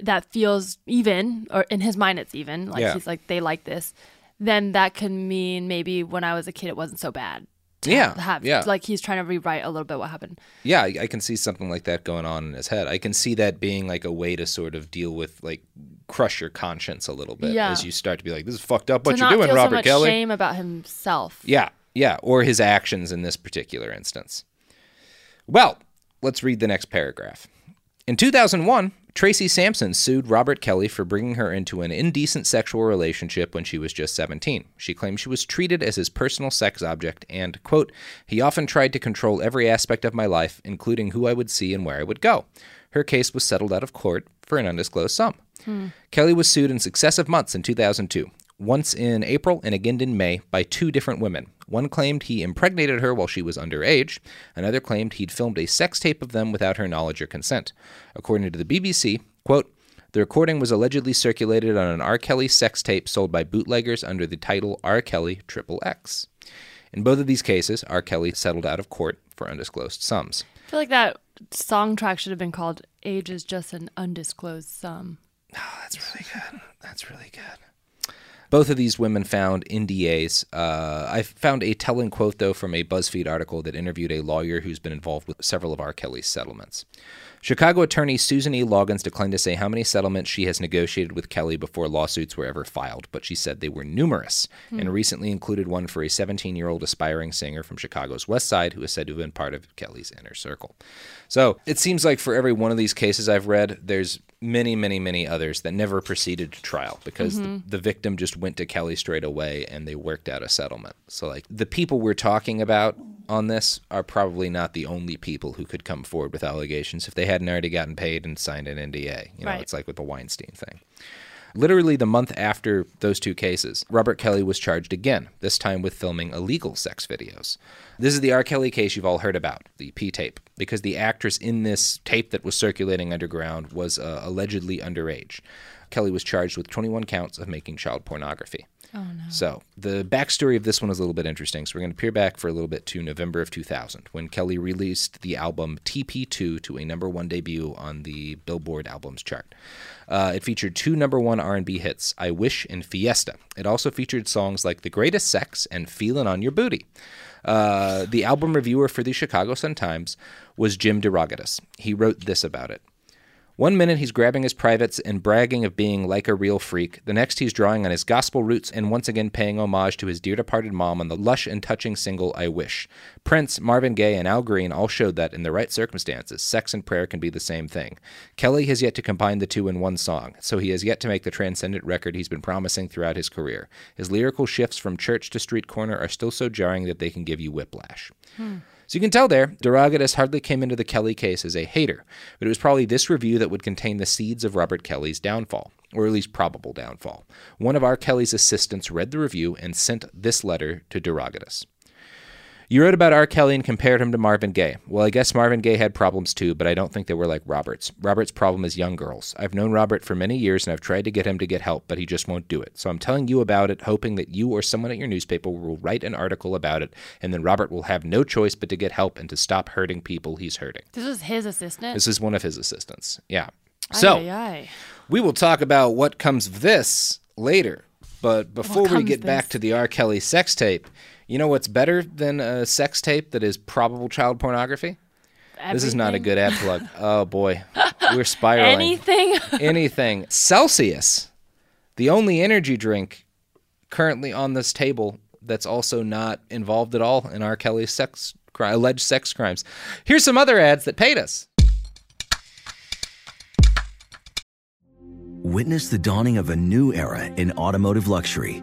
that feels even, or in his mind it's even, like he's like, they like this, then that can mean maybe when I was a kid it wasn't so bad. Like he's trying to rewrite a little bit what happened. Yeah, I can see something like that going on in his head. I can see that being like a way to sort of deal with, like, crush your conscience a little bit as you start to be like, this is fucked up what you're doing, Robert Kelly. To not feel so much shame about himself. Yeah, yeah, or his actions in this particular instance. Well, let's read the next paragraph. In 2001... Tracy Sampson sued Robert Kelly for bringing her into an indecent sexual relationship when she was just 17. She claimed she was treated as his personal sex object and, quote, he often tried to control every aspect of my life, including who I would see and where I would go. Her case was settled out of court for an undisclosed sum. Kelly was sued in successive months in 2002, once in April and again in May, by two different women. One claimed he impregnated her while she was underage. Another claimed he'd filmed a sex tape of them without her knowledge or consent. According to the BBC, quote, the recording was allegedly circulated on an R. Kelly sex tape sold by bootleggers under the title R. Kelly XXX. In both of these cases, R. Kelly settled out of court for undisclosed sums. I feel like that song track should have been called Age is Just an Undisclosed Sum. Oh, that's really good. Both of these women found NDAs. I found a telling quote, though, from a BuzzFeed article that interviewed a lawyer who's been involved with several of R. Kelly's settlements. Chicago attorney Susan E. Loggins declined to say how many settlements she has negotiated with Kelly before lawsuits were ever filed, but she said they were numerous and recently included one for a 17-year-old aspiring singer from Chicago's West Side who is said to have been part of Kelly's inner circle. So it seems like for every one of these cases I've read, there's many, many, many others that never proceeded to trial because the victim just went to Kelly straight away and they worked out a settlement. So like the people we're talking about on this are probably not the only people who could come forward with allegations if they hadn't already gotten paid and signed an NDA. You know, right. It's like with the Weinstein thing. Literally the month after those two cases, Robert Kelly was charged again, this time with filming illegal sex videos. This is the R. Kelly case you've all heard about, the P-tape, because the actress in this tape that was circulating underground was allegedly underage. Kelly was charged with 21 counts of making child pornography. Oh, no. So the backstory of this one is a little bit interesting. So we're going to peer back for a little bit to November of 2000 when Kelly released the album TP2 to a #1 debut on the Billboard Albums chart. It featured two #1 R&B hits, I Wish and Fiesta. It also featured songs like The Greatest Sex and Feelin' on Your Booty. The album reviewer for the Chicago Sun-Times was Jim DeRogatis. He wrote this about it. One minute he's grabbing his privates and bragging of being like a real freak. The next he's drawing on his gospel roots and once again paying homage to his dear departed mom on the lush and touching single, I Wish. Prince, Marvin Gaye, and Al Green all showed that in the right circumstances, sex and prayer can be the same thing. Kelly has yet to combine the two in one song, so he has yet to make the transcendent record he's been promising throughout his career. His lyrical shifts from church to street corner are still so jarring that they can give you whiplash. So you can tell there, DeRogatis hardly came into the Kelly case as a hater, but it was probably this review that would contain the seeds of Robert Kelly's downfall, or at least probable downfall. One of R. Kelly's assistants read the review and sent this letter to DeRogatis. You wrote about R. Kelly and compared him to Marvin Gaye. Well, I guess Marvin Gaye had problems too, but I don't think they were like Robert's. Robert's problem is young girls. I've known Robert for many years, and I've tried to get him to get help, but he just won't do it. So I'm telling you about it, hoping that you or someone at your newspaper will write an article about it, and then Robert will have no choice but to get help and to stop hurting people he's hurting. This is his assistant? This is one of his assistants, yeah. So we will talk about what comes of this later, but before we get back to the R. Kelly sex tape, you know what's better than a sex tape that is probable child pornography? Everything. This is not a good ad plug. Oh, boy. We're spiraling. Anything? Anything. Celsius, the only energy drink currently on this table that's also not involved at all in R. Kelly's alleged sex crimes. Here's some other ads that paid us. Witness the dawning of a new era in automotive luxury,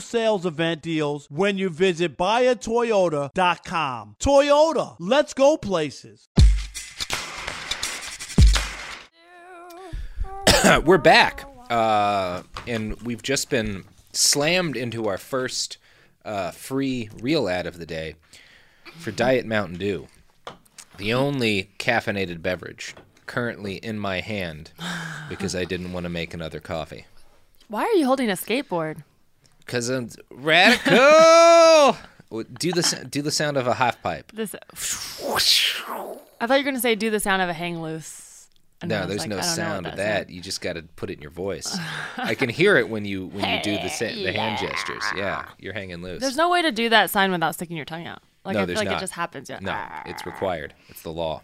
sales event deals when you visit buyatoyota.com. Toyota, let's go places. We're back, and we've just been slammed into our first free reel ad of the day for Diet Mountain Dew, the only caffeinated beverage currently in my hand because I didn't want to make another coffee. Why are you holding a skateboard? Because I'm radical. do the sound of a half pipe. I thought you were going to say do the sound of a hang loose. And no, there's like, no sound of that. You just got to put it in your voice. I can hear it when you do the hand gestures. Yeah, you're hanging loose. There's no way to do that sign without sticking your tongue out. Like, no, I feel like not. It just happens. Yeah. No, it's required. It's the law.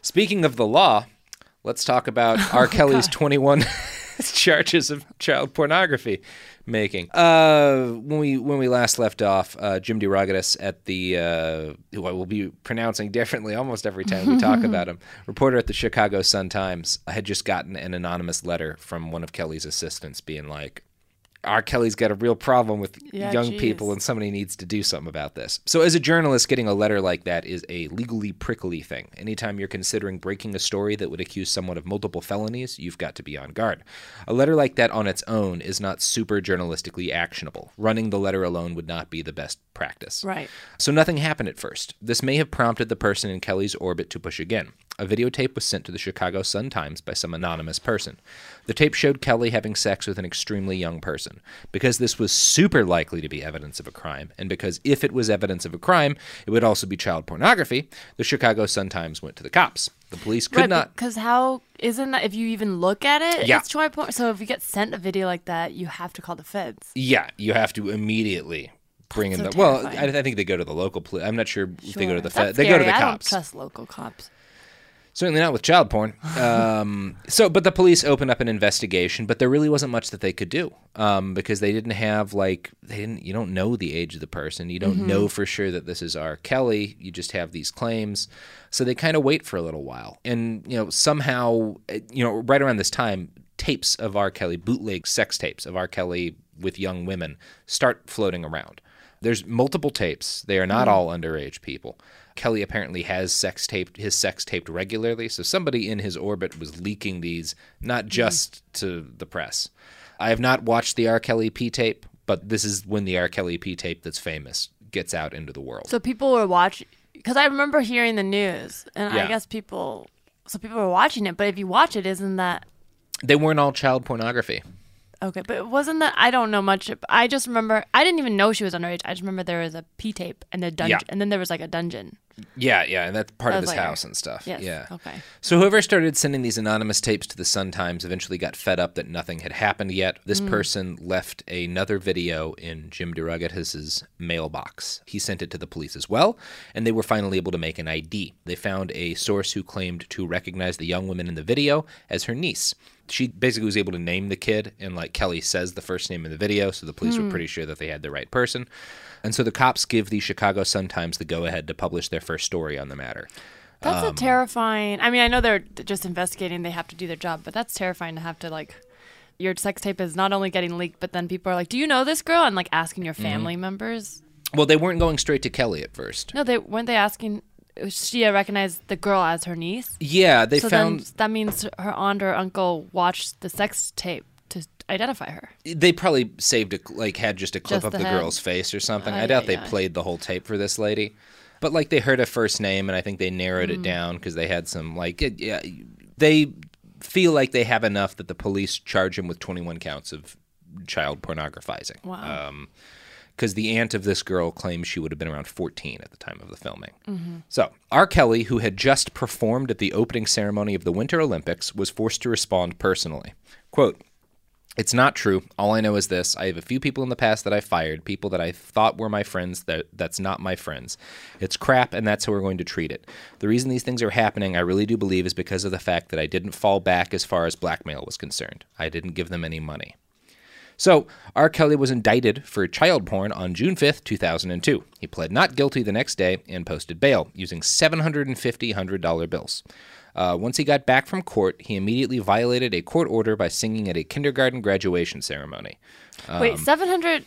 Speaking of the law, let's talk about R. Kelly's 21 charges of child pornography making. When we last left off, Jim DeRogatis at the who I will be pronouncing differently almost every time we talk about him, reporter at the Chicago Sun-Times, had just gotten an anonymous letter from one of Kelly's assistants being like, R. Kelly's got a real problem with young people and somebody needs to do something about this. So as a journalist, getting a letter like that is a legally prickly thing. Anytime you're considering breaking a story that would accuse someone of multiple felonies, you've got to be on guard. A letter like that on its own is not super journalistically actionable. Running the letter alone would not be the best practice. Right. So nothing happened at first. This may have prompted the person in Kelly's orbit to push again. A videotape was sent to the Chicago Sun-Times by some anonymous person. The tape showed Kelly having sex with an extremely young person. Because this was super likely to be evidence of a crime, and because if it was evidence of a crime, it would also be child pornography, the Chicago Sun-Times went to the cops. The police could not. Because how isn't that if you even look at it? Yeah. It's child porn. So if you get sent a video like that, you have to call the feds. Yeah, you have to immediately. Bringing them. Well, I think they go to the local police. I'm not sure if they go to the feds. They go to the cops. I don't trust local cops. Certainly not with child porn. But the police opened up an investigation, but there really wasn't much that they could do because they didn't have you don't know the age of the person. You don't know for sure that this is R. Kelly. You just have these claims. So they kind of wait for a little while. And, somehow, right around this time, tapes of R. Kelly, bootleg sex tapes of R. Kelly with young women start floating around. There's multiple tapes. They are not all underage people. Kelly apparently has his sex taped regularly, so somebody in his orbit was leaking these, not just to the press. I have not watched the R. Kelly P tape, but this is when the R. Kelly P tape that's famous gets out into the world. So people were watching, because I remember hearing the news, and I guess people were watching it, but if you watch it, isn't that... They weren't all child pornography. Okay, but wasn't that, I don't know much, I just remember, I didn't even know she was underage, I just remember there was a P-tape and a dungeon, and then there was like a dungeon. Yeah, and that's part of his house and stuff. Yes. Yeah. Okay. So whoever started sending these anonymous tapes to the Sun-Times eventually got fed up that nothing had happened yet. This person left another video in Jim DeRogatis' mailbox. He sent it to the police as well, and they were finally able to make an ID. They found a source who claimed to recognize the young woman in the video as her niece. she basically was able to name the kid, and like Kelly says the first name in the video, so the police were pretty sure that they had the right person. And so the cops give the Chicago Sun-Times the go-ahead to publish their first story on the matter. That's a terrifying... I mean, I know they're just investigating. They have to do their job, but that's terrifying to have to, like... Your sex tape is not only getting leaked, but then people are like, do you know this girl? And, like, asking your family members. Well, they weren't going straight to Kelly at first. No, they weren't they asking... She recognized the girl as her niece? Yeah, they found... Then that means her aunt or uncle watched the sex tape to identify her. They probably saved, had just a clip of the girl's face or something. I doubt they played the whole tape for this lady. But, like, they heard a first name, and I think they narrowed it down because they had some, they feel like they have enough that the police charge him with 21 counts of child pornographizing. Wow. Because the aunt of this girl claims she would have been around 14 at the time of the filming. Mm-hmm. So R. Kelly, who had just performed at the opening ceremony of the Winter Olympics, was forced to respond personally. Quote, "It's not true. All I know is this. I have a few people in the past that I fired, people that I thought were my friends that's not my friends. It's crap, and that's how we're going to treat it. The reason these things are happening, I really do believe, is because of the fact that I didn't fall back as far as blackmail was concerned. I didn't give them any money." So R. Kelly was indicted for child porn on June 5th, 2002. He pled not guilty the next day and posted bail using $750 $100 bills. Once he got back from court, he immediately violated a court order by singing at a kindergarten graduation ceremony. Wait, 700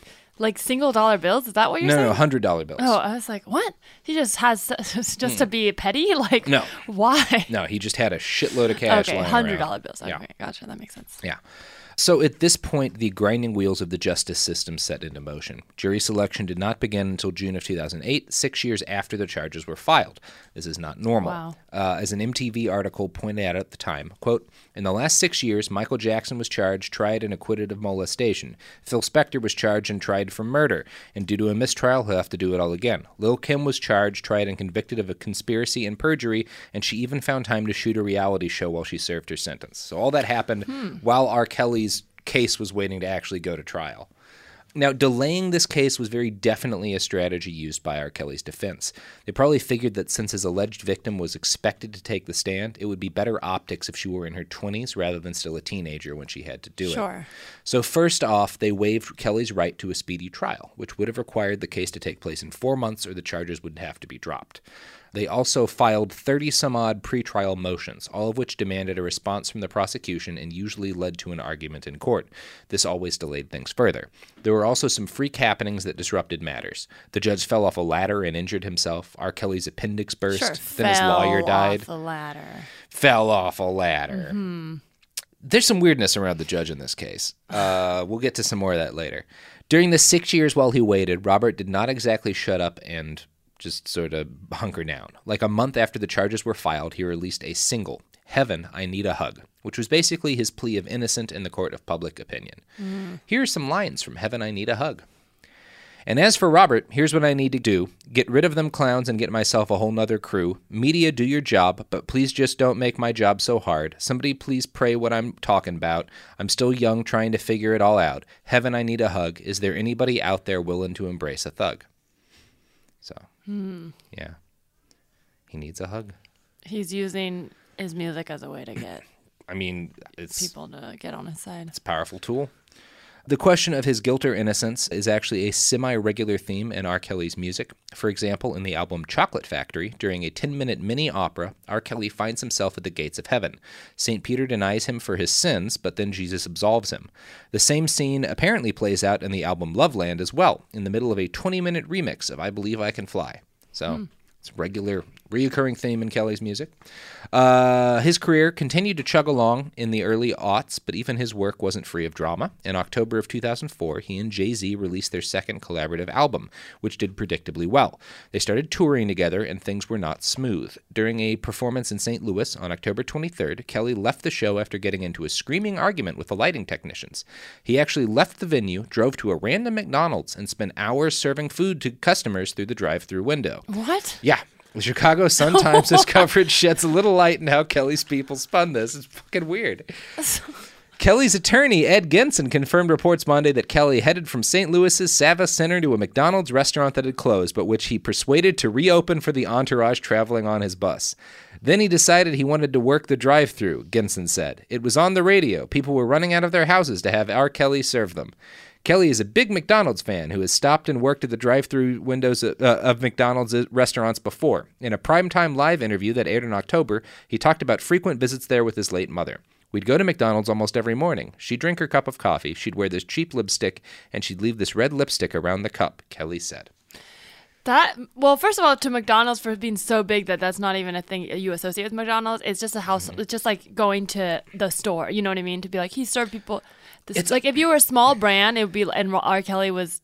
single dollar bills? Is that what you're saying? No, $100 bills. Oh, I was like, what? He just has to be petty? No. Why? No, he just had a shitload of cash. Okay, $100 bills. Okay, yeah. Gotcha. That makes sense. Yeah. So at this point, the grinding wheels of the justice system set into motion. Jury selection did not begin until June of 2008, 6 years after the charges were filed. This is not normal. Wow. As an MTV article pointed out at the time, quote, "In the last 6 years, Michael Jackson was charged, tried, and acquitted of molestation. Phil Spector was charged and tried for murder. And due to a mistrial, he'll have to do it all again. Lil' Kim was charged, tried, and convicted of a conspiracy and perjury, and she even found time to shoot a reality show while she served her sentence." So all that happened while R. Kelly's case was waiting to actually go to trial. Now, delaying this case was very definitely a strategy used by R. Kelly's defense. They probably figured that since his alleged victim was expected to take the stand, it would be better optics if she were in her 20s rather than still a teenager when she had to do it. Sure. So first off, they waived Kelly's right to a speedy trial, which would have required the case to take place in 4 months or the charges would have to be dropped. They also filed 30-some-odd pretrial motions, all of which demanded a response from the prosecution and usually led to an argument in court. This always delayed things further. There were also some freak happenings that disrupted matters. The judge fell off a ladder and injured himself. R. Kelly's appendix burst. Sure, then his lawyer died. Fell off a ladder. Mm-hmm. There's some weirdness around the judge in this case. We'll get to some more of that later. During the 6 years while he waited, Robert did not exactly shut up and... just sort of hunker down. A month after the charges were filed, he released a single, "Heaven, I Need a Hug," which was basically his plea of innocence in the court of public opinion. Here are some lines from "Heaven, I Need a Hug." "And as for Robert, here's what I need to do. Get rid of them clowns and get myself a whole nother crew. Media, do your job, but please just don't make my job so hard. Somebody please pray what I'm talking about. I'm still young trying to figure it all out. Heaven, I need a hug. Is there anybody out there willing to embrace a thug?" So... yeah. He needs a hug. He's using his music as a way to get it's people to get on his side. It's a powerful tool. The question of his guilt or innocence is actually a semi-regular theme in R. Kelly's music. For example, in the album Chocolate Factory, during a 10-minute mini-opera, R. Kelly finds himself at the gates of heaven. St. Peter denies him for his sins, but then Jesus absolves him. The same scene apparently plays out in the album Loveland as well, in the middle of a 20-minute remix of I Believe I Can Fly. So... it's a regular, reoccurring theme in Kelly's music. His career continued to chug along in the early aughts, but even his work wasn't free of drama. In October of 2004, he and Jay-Z released their second collaborative album, which did predictably well. They started touring together, and things were not smooth. During a performance in St. Louis on October 23rd, Kelly left the show after getting into a screaming argument with the lighting technicians. He actually left the venue, drove to a random McDonald's, and spent hours serving food to customers through the drive-thru window. What? Yeah. The Chicago Sun-Times' coverage sheds a little light on how Kelly's people spun this. It's fucking weird. Kelly's attorney, Ed Genson, confirmed reports Monday that Kelly headed from St. Louis's Savva Center to a McDonald's restaurant that had closed, but which he persuaded to reopen for the entourage traveling on his bus. Then he decided he wanted to work the drive-thru, Ginson said. It was on the radio. People were running out of their houses to have R. Kelly serve them. Kelly is a big McDonald's fan who has stopped and worked at the drive-thru windows of McDonald's restaurants before. In a primetime live interview that aired in October, he talked about frequent visits there with his late mother. We'd go to McDonald's almost every morning. She'd drink her cup of coffee, she'd wear this cheap lipstick, and she'd leave this red lipstick around the cup, Kelly said. That, well, first of all, to McDonald's for being so big that that's not even a thing you associate with McDonald's. It's just a house. It's just like going to the store. You know what I mean? To be like, he served people. It's like if you were a small brand, it would be, and R. Kelly was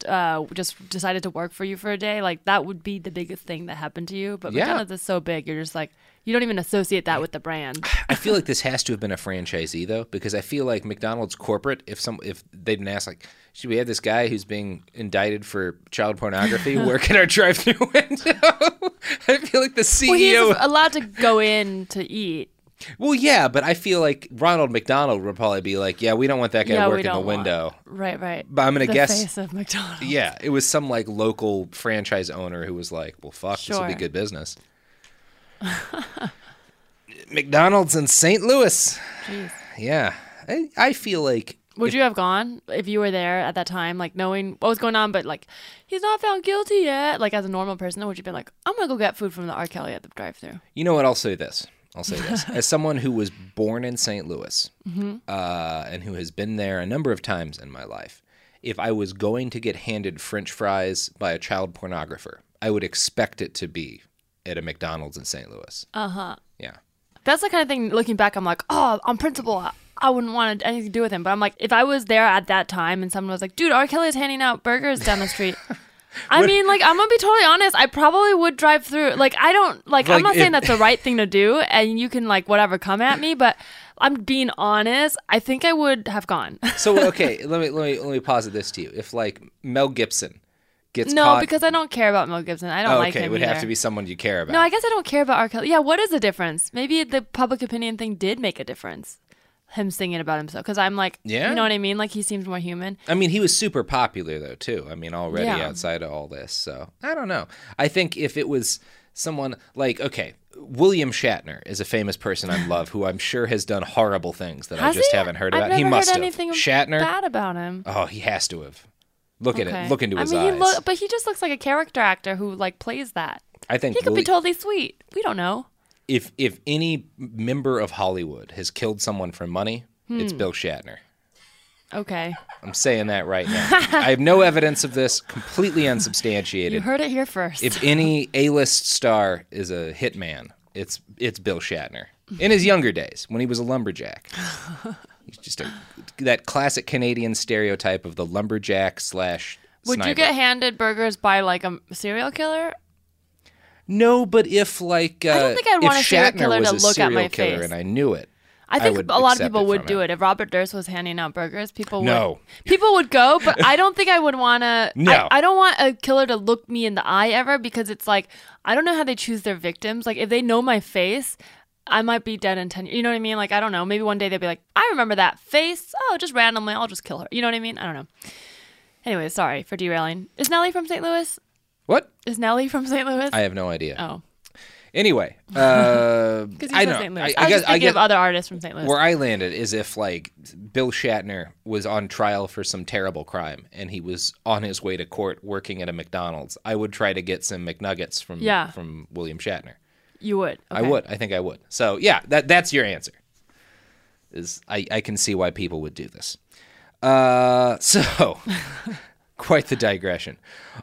just decided to work for you for a day. Like that would be the biggest thing that happened to you. But McDonald's is so big, you're just like, you don't even associate that with the brand. I feel like this has to have been a franchisee though, because I feel like McDonald's corporate, if they didn't ask, like, should we have this guy who's being indicted for child pornography work at our drive-thru window? I feel like the CEO. Well, he's allowed to go in to eat. Well, yeah, but I feel like Ronald McDonald would probably be like, yeah, we don't want that guy working the window. Right, right. But I'm going to guess. The face of McDonald's. Yeah, it was some like local franchise owner who was like, well, fuck, sure, this will be good business. McDonald's in St. Louis. Jeez. Yeah. I feel like. Would you have gone if you were there at that time, like knowing what was going on, but like, he's not found guilty yet? Like as a normal person, would you have been like, I'm going to go get food from the R. Kelly at the drive-thru? You know what? I'll say this. As someone who was born in St. Louis and who has been there a number of times in my life, if I was going to get handed French fries by a child pornographer, I would expect it to be at a McDonald's in St. Louis. Uh-huh. Yeah. That's the kind of thing, looking back, I'm like, oh, on principle, I wouldn't want anything to do with him. But I'm like, if I was there at that time and someone was like, dude, R. Kelly's handing out burgers down the street. I mean, like, I'm going to be totally honest. I probably would drive through. Like, I don't, like I'm not saying that's the right thing to do, and you can, like, whatever, come at me, but I'm being honest. I think I would have gone. So, okay, let me posit this to you. If, like, Mel Gibson gets caught. No, because I don't care about Mel Gibson. I don't like him either. It would have to be someone you care about. No, I guess I don't care about R. Kelly. Yeah, what is the difference? Maybe the public opinion thing did make a difference. Him singing about himself, because I'm like, yeah, you know what I mean? Like, he seems more human. I mean, he was super popular, though, too. I mean, already outside of all this. So, I don't know. I think if it was someone like, okay, William Shatner is a famous person I love who I'm sure has done horrible things that I just haven't heard about. I've never heard anything bad about him. Oh, he has to have. Look at it. Look into his eyes. But he just looks like a character actor who, like, plays that. I think he could be totally sweet. We don't know. If any member of Hollywood has killed someone for money, it's Bill Shatner. Okay. I'm saying that right now. I have no evidence of this, completely unsubstantiated. You heard it here first. If any A-list star is a hitman, it's Bill Shatner. In his younger days, when he was a lumberjack. He's just that classic Canadian stereotype of the lumberjack / sniper. Would you get handed burgers by like a serial killer? No, but if like I don't think I'd want a serial killer to look at my face, and I knew it. I think a lot of people would do it. If Robert Durst was handing out burgers, people would go. But I don't think I would want to. No, I don't want a killer to look me in the eye ever, because it's like I don't know how they choose their victims. Like if they know my face, I might be dead in 10 years. You know what I mean? Like I don't know. Maybe one day they'd be like, I remember that face. Oh, just randomly, I'll just kill her. You know what I mean? I don't know. Anyway, sorry for derailing. Is Nelly from St. Louis? What? Is Nelly from St. Louis? I have no idea. Oh. Anyway. Because he's from St. Louis. I guess other artists from St. Louis. Where I landed is if, like, Bill Shatner was on trial for some terrible crime and he was on his way to court working at a McDonald's, I would try to get some McNuggets from William Shatner. You would? Okay. I would. I think I would. So, yeah, that's your answer. I can see why people would do this. Quite the digression.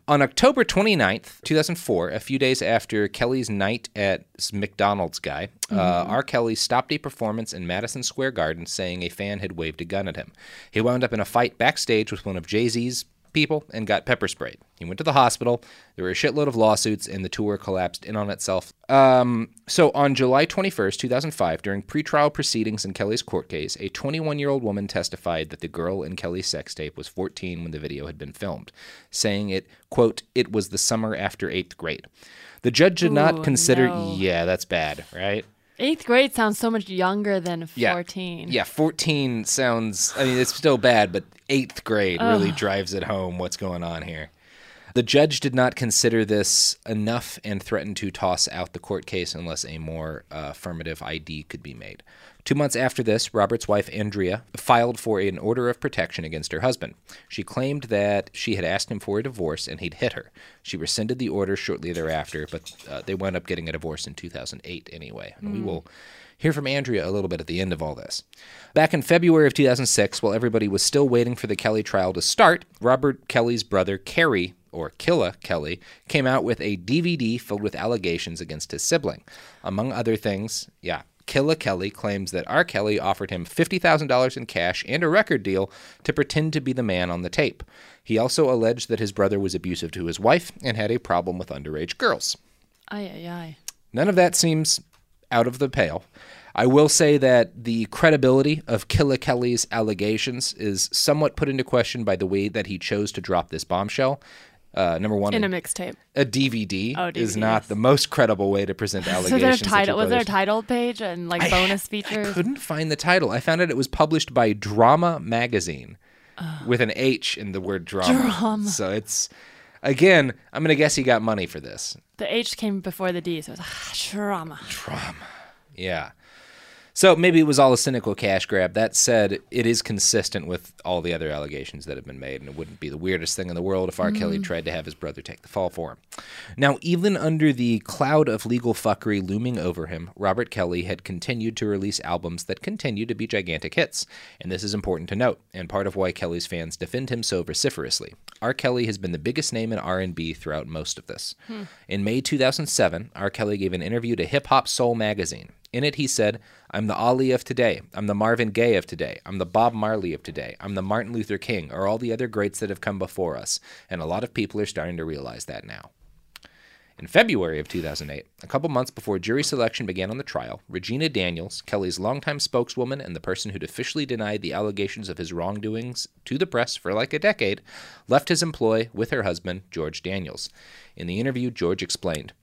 On October 29th, 2004, a few days after Kelly's night at McDonald's guy, R. Kelly stopped a performance in Madison Square Garden saying a fan had waved a gun at him. He wound up in a fight backstage with one of Jay-Z's people and got pepper sprayed. He went to the hospital. There were a shitload of lawsuits, and the tour collapsed in on itself. So on July 21st, 2005, during pretrial proceedings in Kelly's court case, a 21-year-old woman testified that the girl in Kelly's sex tape was 14 when the video had been filmed, saying it, quote, it was the summer after 8th grade. The judge did not consider... No. Yeah, that's bad, right? 8th grade sounds so much younger than 14. Yeah, 14 sounds... I mean, it's still bad, but 8th grade really drives it home what's going on here. The judge did not consider this enough and threatened to toss out the court case unless a more affirmative ID could be made. 2 months after this, Robert's wife, Andrea, filed for an order of protection against her husband. She claimed that she had asked him for a divorce and he'd hit her. She rescinded the order shortly thereafter, but they wound up getting a divorce in 2008 anyway. And we will hear from Andrea a little bit at the end of all this. Back in February of 2006, while everybody was still waiting for the Kelly trial to start, Robert Kelly's brother, Kerry, or Killa Kelly, came out with a DVD filled with allegations against his sibling. Among other things, Killa Kelly claims that R. Kelly offered him $50,000 in cash and a record deal to pretend to be the man on the tape. He also alleged that his brother was abusive to his wife and had a problem with underage girls. None of that seems out of the pale. I will say that the credibility of Killa Kelly's allegations is somewhat put into question by the way that he chose to drop this bombshell. Number one, in a mixtape, a DVD is not the most credible way to present allegations. So there's title. Was there a title page and like bonus features? I couldn't find the title. I found out it was published by Drama Magazine with an H in the word drama. So it's, again, I'm gonna guess he got money for this. The H came before the D, so it's drama. Yeah. So maybe it was all a cynical cash grab. That said, it is consistent with all the other allegations that have been made, and it wouldn't be the weirdest thing in the world if R. Kelly tried to have his brother take the fall for him. Now, even under the cloud of legal fuckery looming over him, Robert Kelly had continued to release albums that continue to be gigantic hits. And this is important to note, and part of why Kelly's fans defend him so vociferously. R. Kelly has been the biggest name in R&B throughout most of this. In May 2007, R. Kelly gave an interview to Hip Hop Soul magazine. In it, he said, "I'm the Ali of today. I'm the Marvin Gaye of today. I'm the Bob Marley of today. I'm the Martin Luther King or all the other greats that have come before us." And a lot of people are starting to realize that now. In February of 2008, a couple months before jury selection began on the trial, Regina Daniels, Kelly's longtime spokeswoman and the person who'd officially denied the allegations of his wrongdoings to the press for like a decade, left his employ with her husband, George Daniels. In the interview, George explained,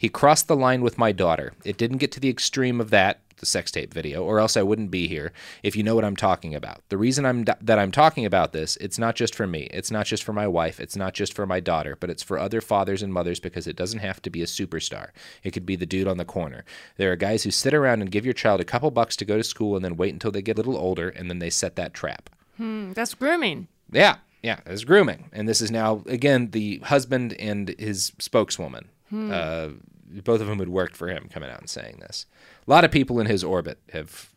"He crossed the line with my daughter. It didn't get to the extreme of that, the sex tape video, or else I wouldn't be here, if you know what I'm talking about. The reason I'm talking about this, it's not just for me. It's not just for my wife. It's not just for my daughter, but it's for other fathers and mothers because it doesn't have to be a superstar. It could be the dude on the corner. There are guys who sit around and give your child a couple bucks to go to school and then wait until they get a little older, and then they set that trap." That's grooming. Yeah, that's grooming. And this is now, again, the husband and his spokeswoman. Both of them had worked for him coming out and saying this. A lot of people in his orbit have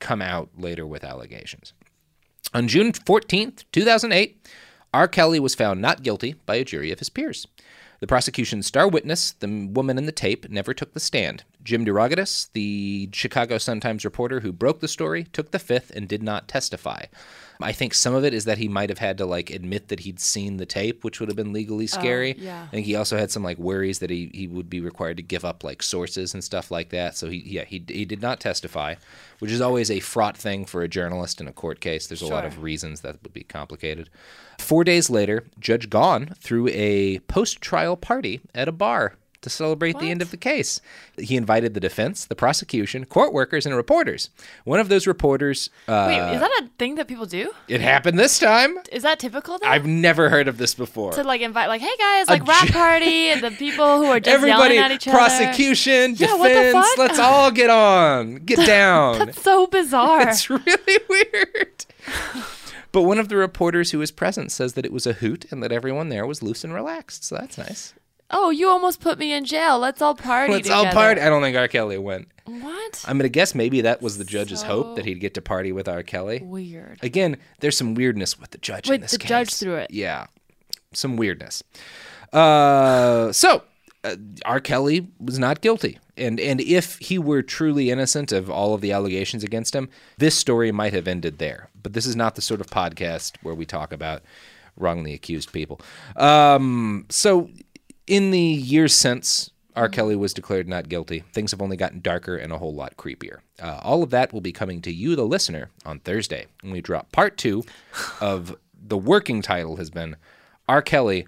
come out later with allegations. On June 14th, 2008, R. Kelly was found not guilty by a jury of his peers. The prosecution's star witness, the woman in the tape, never took the stand. Jim DeRogatis, the Chicago Sun-Times reporter who broke the story, took the fifth and did not testify. I think some of it is that he might have had to like admit that he'd seen the tape, which would have been legally scary. I think he also had some like worries that he would be required to give up like sources and stuff like that. So he did not testify, which is always a fraught thing for a journalist in a court case. There's a lot of reasons that would be complicated. 4 days later, Judge Gaughan threw a post-trial party at a bar to celebrate the end of the case. He invited the defense, the prosecution, court workers, and reporters. One of those reporters... Wait, is that a thing that people do? It happened this time. Is that typical, though? I've never heard of this before. To, like, invite, like, hey, guys, like, rap party, and the people who are just yelling at each other. Prosecution, defense, let's all get on, get down. That's so bizarre. It's really weird. But one of the reporters who was present says that it was a hoot and that everyone there was loose and relaxed, so that's nice. Oh, you almost put me in jail. Let's all party together. Let's all party. I don't think R. Kelly went. What? I'm going to guess maybe that was the judge's hope that he'd get to party with R. Kelly. Weird. Again, there's some weirdness with the judge in this case. The judge threw it. Yeah. Some weirdness. So R. Kelly was not guilty. And if he were truly innocent of all of the allegations against him, this story might have ended there. But this is not the sort of podcast where we talk about wrongly accused people. In the years since R. Kelly was declared not guilty, things have only gotten darker and a whole lot creepier. All of that will be coming to you, the listener, on Thursday, when we drop part two of the working title has been R. Kelly,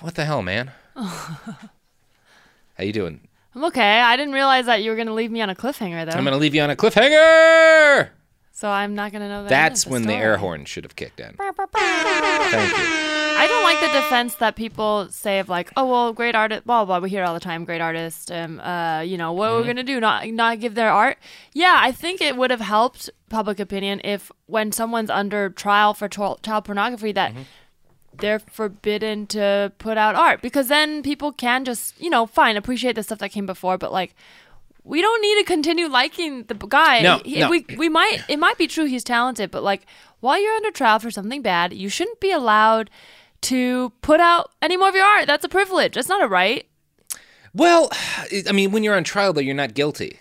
what the hell, man? How you doing? I'm okay. I didn't realize that you were going to leave me on a cliffhanger, though. I'm going to leave you on a cliffhanger! So I'm not going to know that. That's when the air horn should have kicked in. Thank you. I don't like the defense that people say of like, oh, well, great artist, blah, blah, blah. We hear it all the time, great artist, what are we going to do, not give their art? Yeah, I think it would have helped public opinion if when someone's under trial for child pornography that they're forbidden to put out art, because then people can just, fine, appreciate the stuff that came before, but like, we don't need to continue liking the guy. No. It might be true he's talented, but like while you're under trial for something bad, you shouldn't be allowed to put out any more of your art. That's a privilege. That's not a right. Well, I mean, when you're on trial, though, you're not guilty.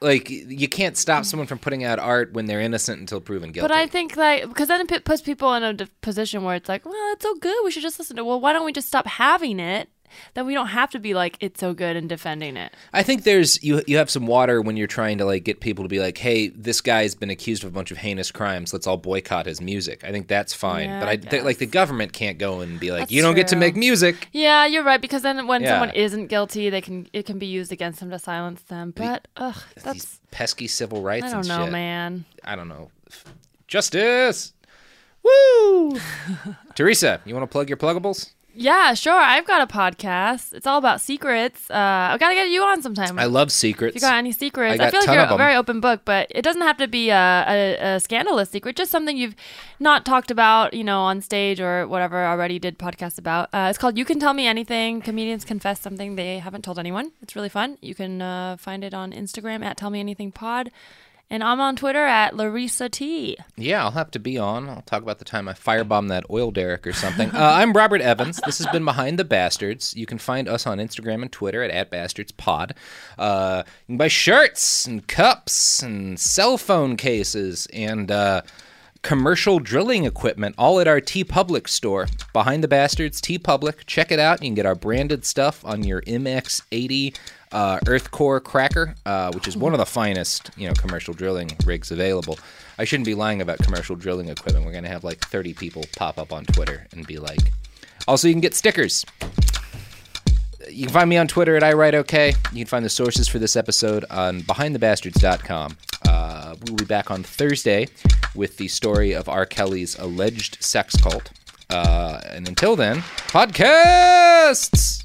Like, you can't stop someone from putting out art when they're innocent until proven guilty. But I think, like, because then it puts people in a position where it's like, well, it's so good. We should just listen to it. Well, why don't we just stop having it? Then we don't have to be like, it's so good and defending it. I think there's you have some water when you're trying to like get people to be like, hey, this guy's been accused of a bunch of heinous crimes. Let's all boycott his music. I think that's fine. Yeah, but I the government can't go and be like, that's you don't true. Get to make music. Yeah, you're right. Because then when someone isn't guilty, it can be used against them to silence them. But that's these pesky civil rights. I don't know. Justice. Woo. Teresa, you want to plug your pluggables? Yeah, sure. I've got a podcast. It's all about secrets. I've got to get you on sometime. I love secrets. If you got any secrets, I feel like you're a very open book, but it doesn't have to be a scandalous secret, just something you've not talked about, on stage or whatever, already did podcasts about. It's called You Can Tell Me Anything. Comedians confess something they haven't told anyone. It's really fun. You can find it on Instagram at TellMeAnythingPod. And I'm on Twitter at Larissa T. Yeah, I'll have to be on. I'll talk about the time I firebombed that oil derrick or something. I'm Robert Evans. This has been Behind the Bastards. You can find us on Instagram and Twitter at @BastardsPod. You can buy shirts and cups and cell phone cases and commercial drilling equipment all at our TeePublic store. Behind the Bastards, TeePublic. Check it out. You can get our branded stuff on your MX80 Earth Core Cracker, which is one of the finest, commercial drilling rigs available. I shouldn't be lying about commercial drilling equipment. We're going to have like 30 people pop up on Twitter and be like... Also, you can get stickers. You can find me on Twitter at iWriteOK. You can find the sources for this episode on BehindTheBastards.com. We'll be back on Thursday with the story of R. Kelly's alleged sex cult. And until then, podcasts!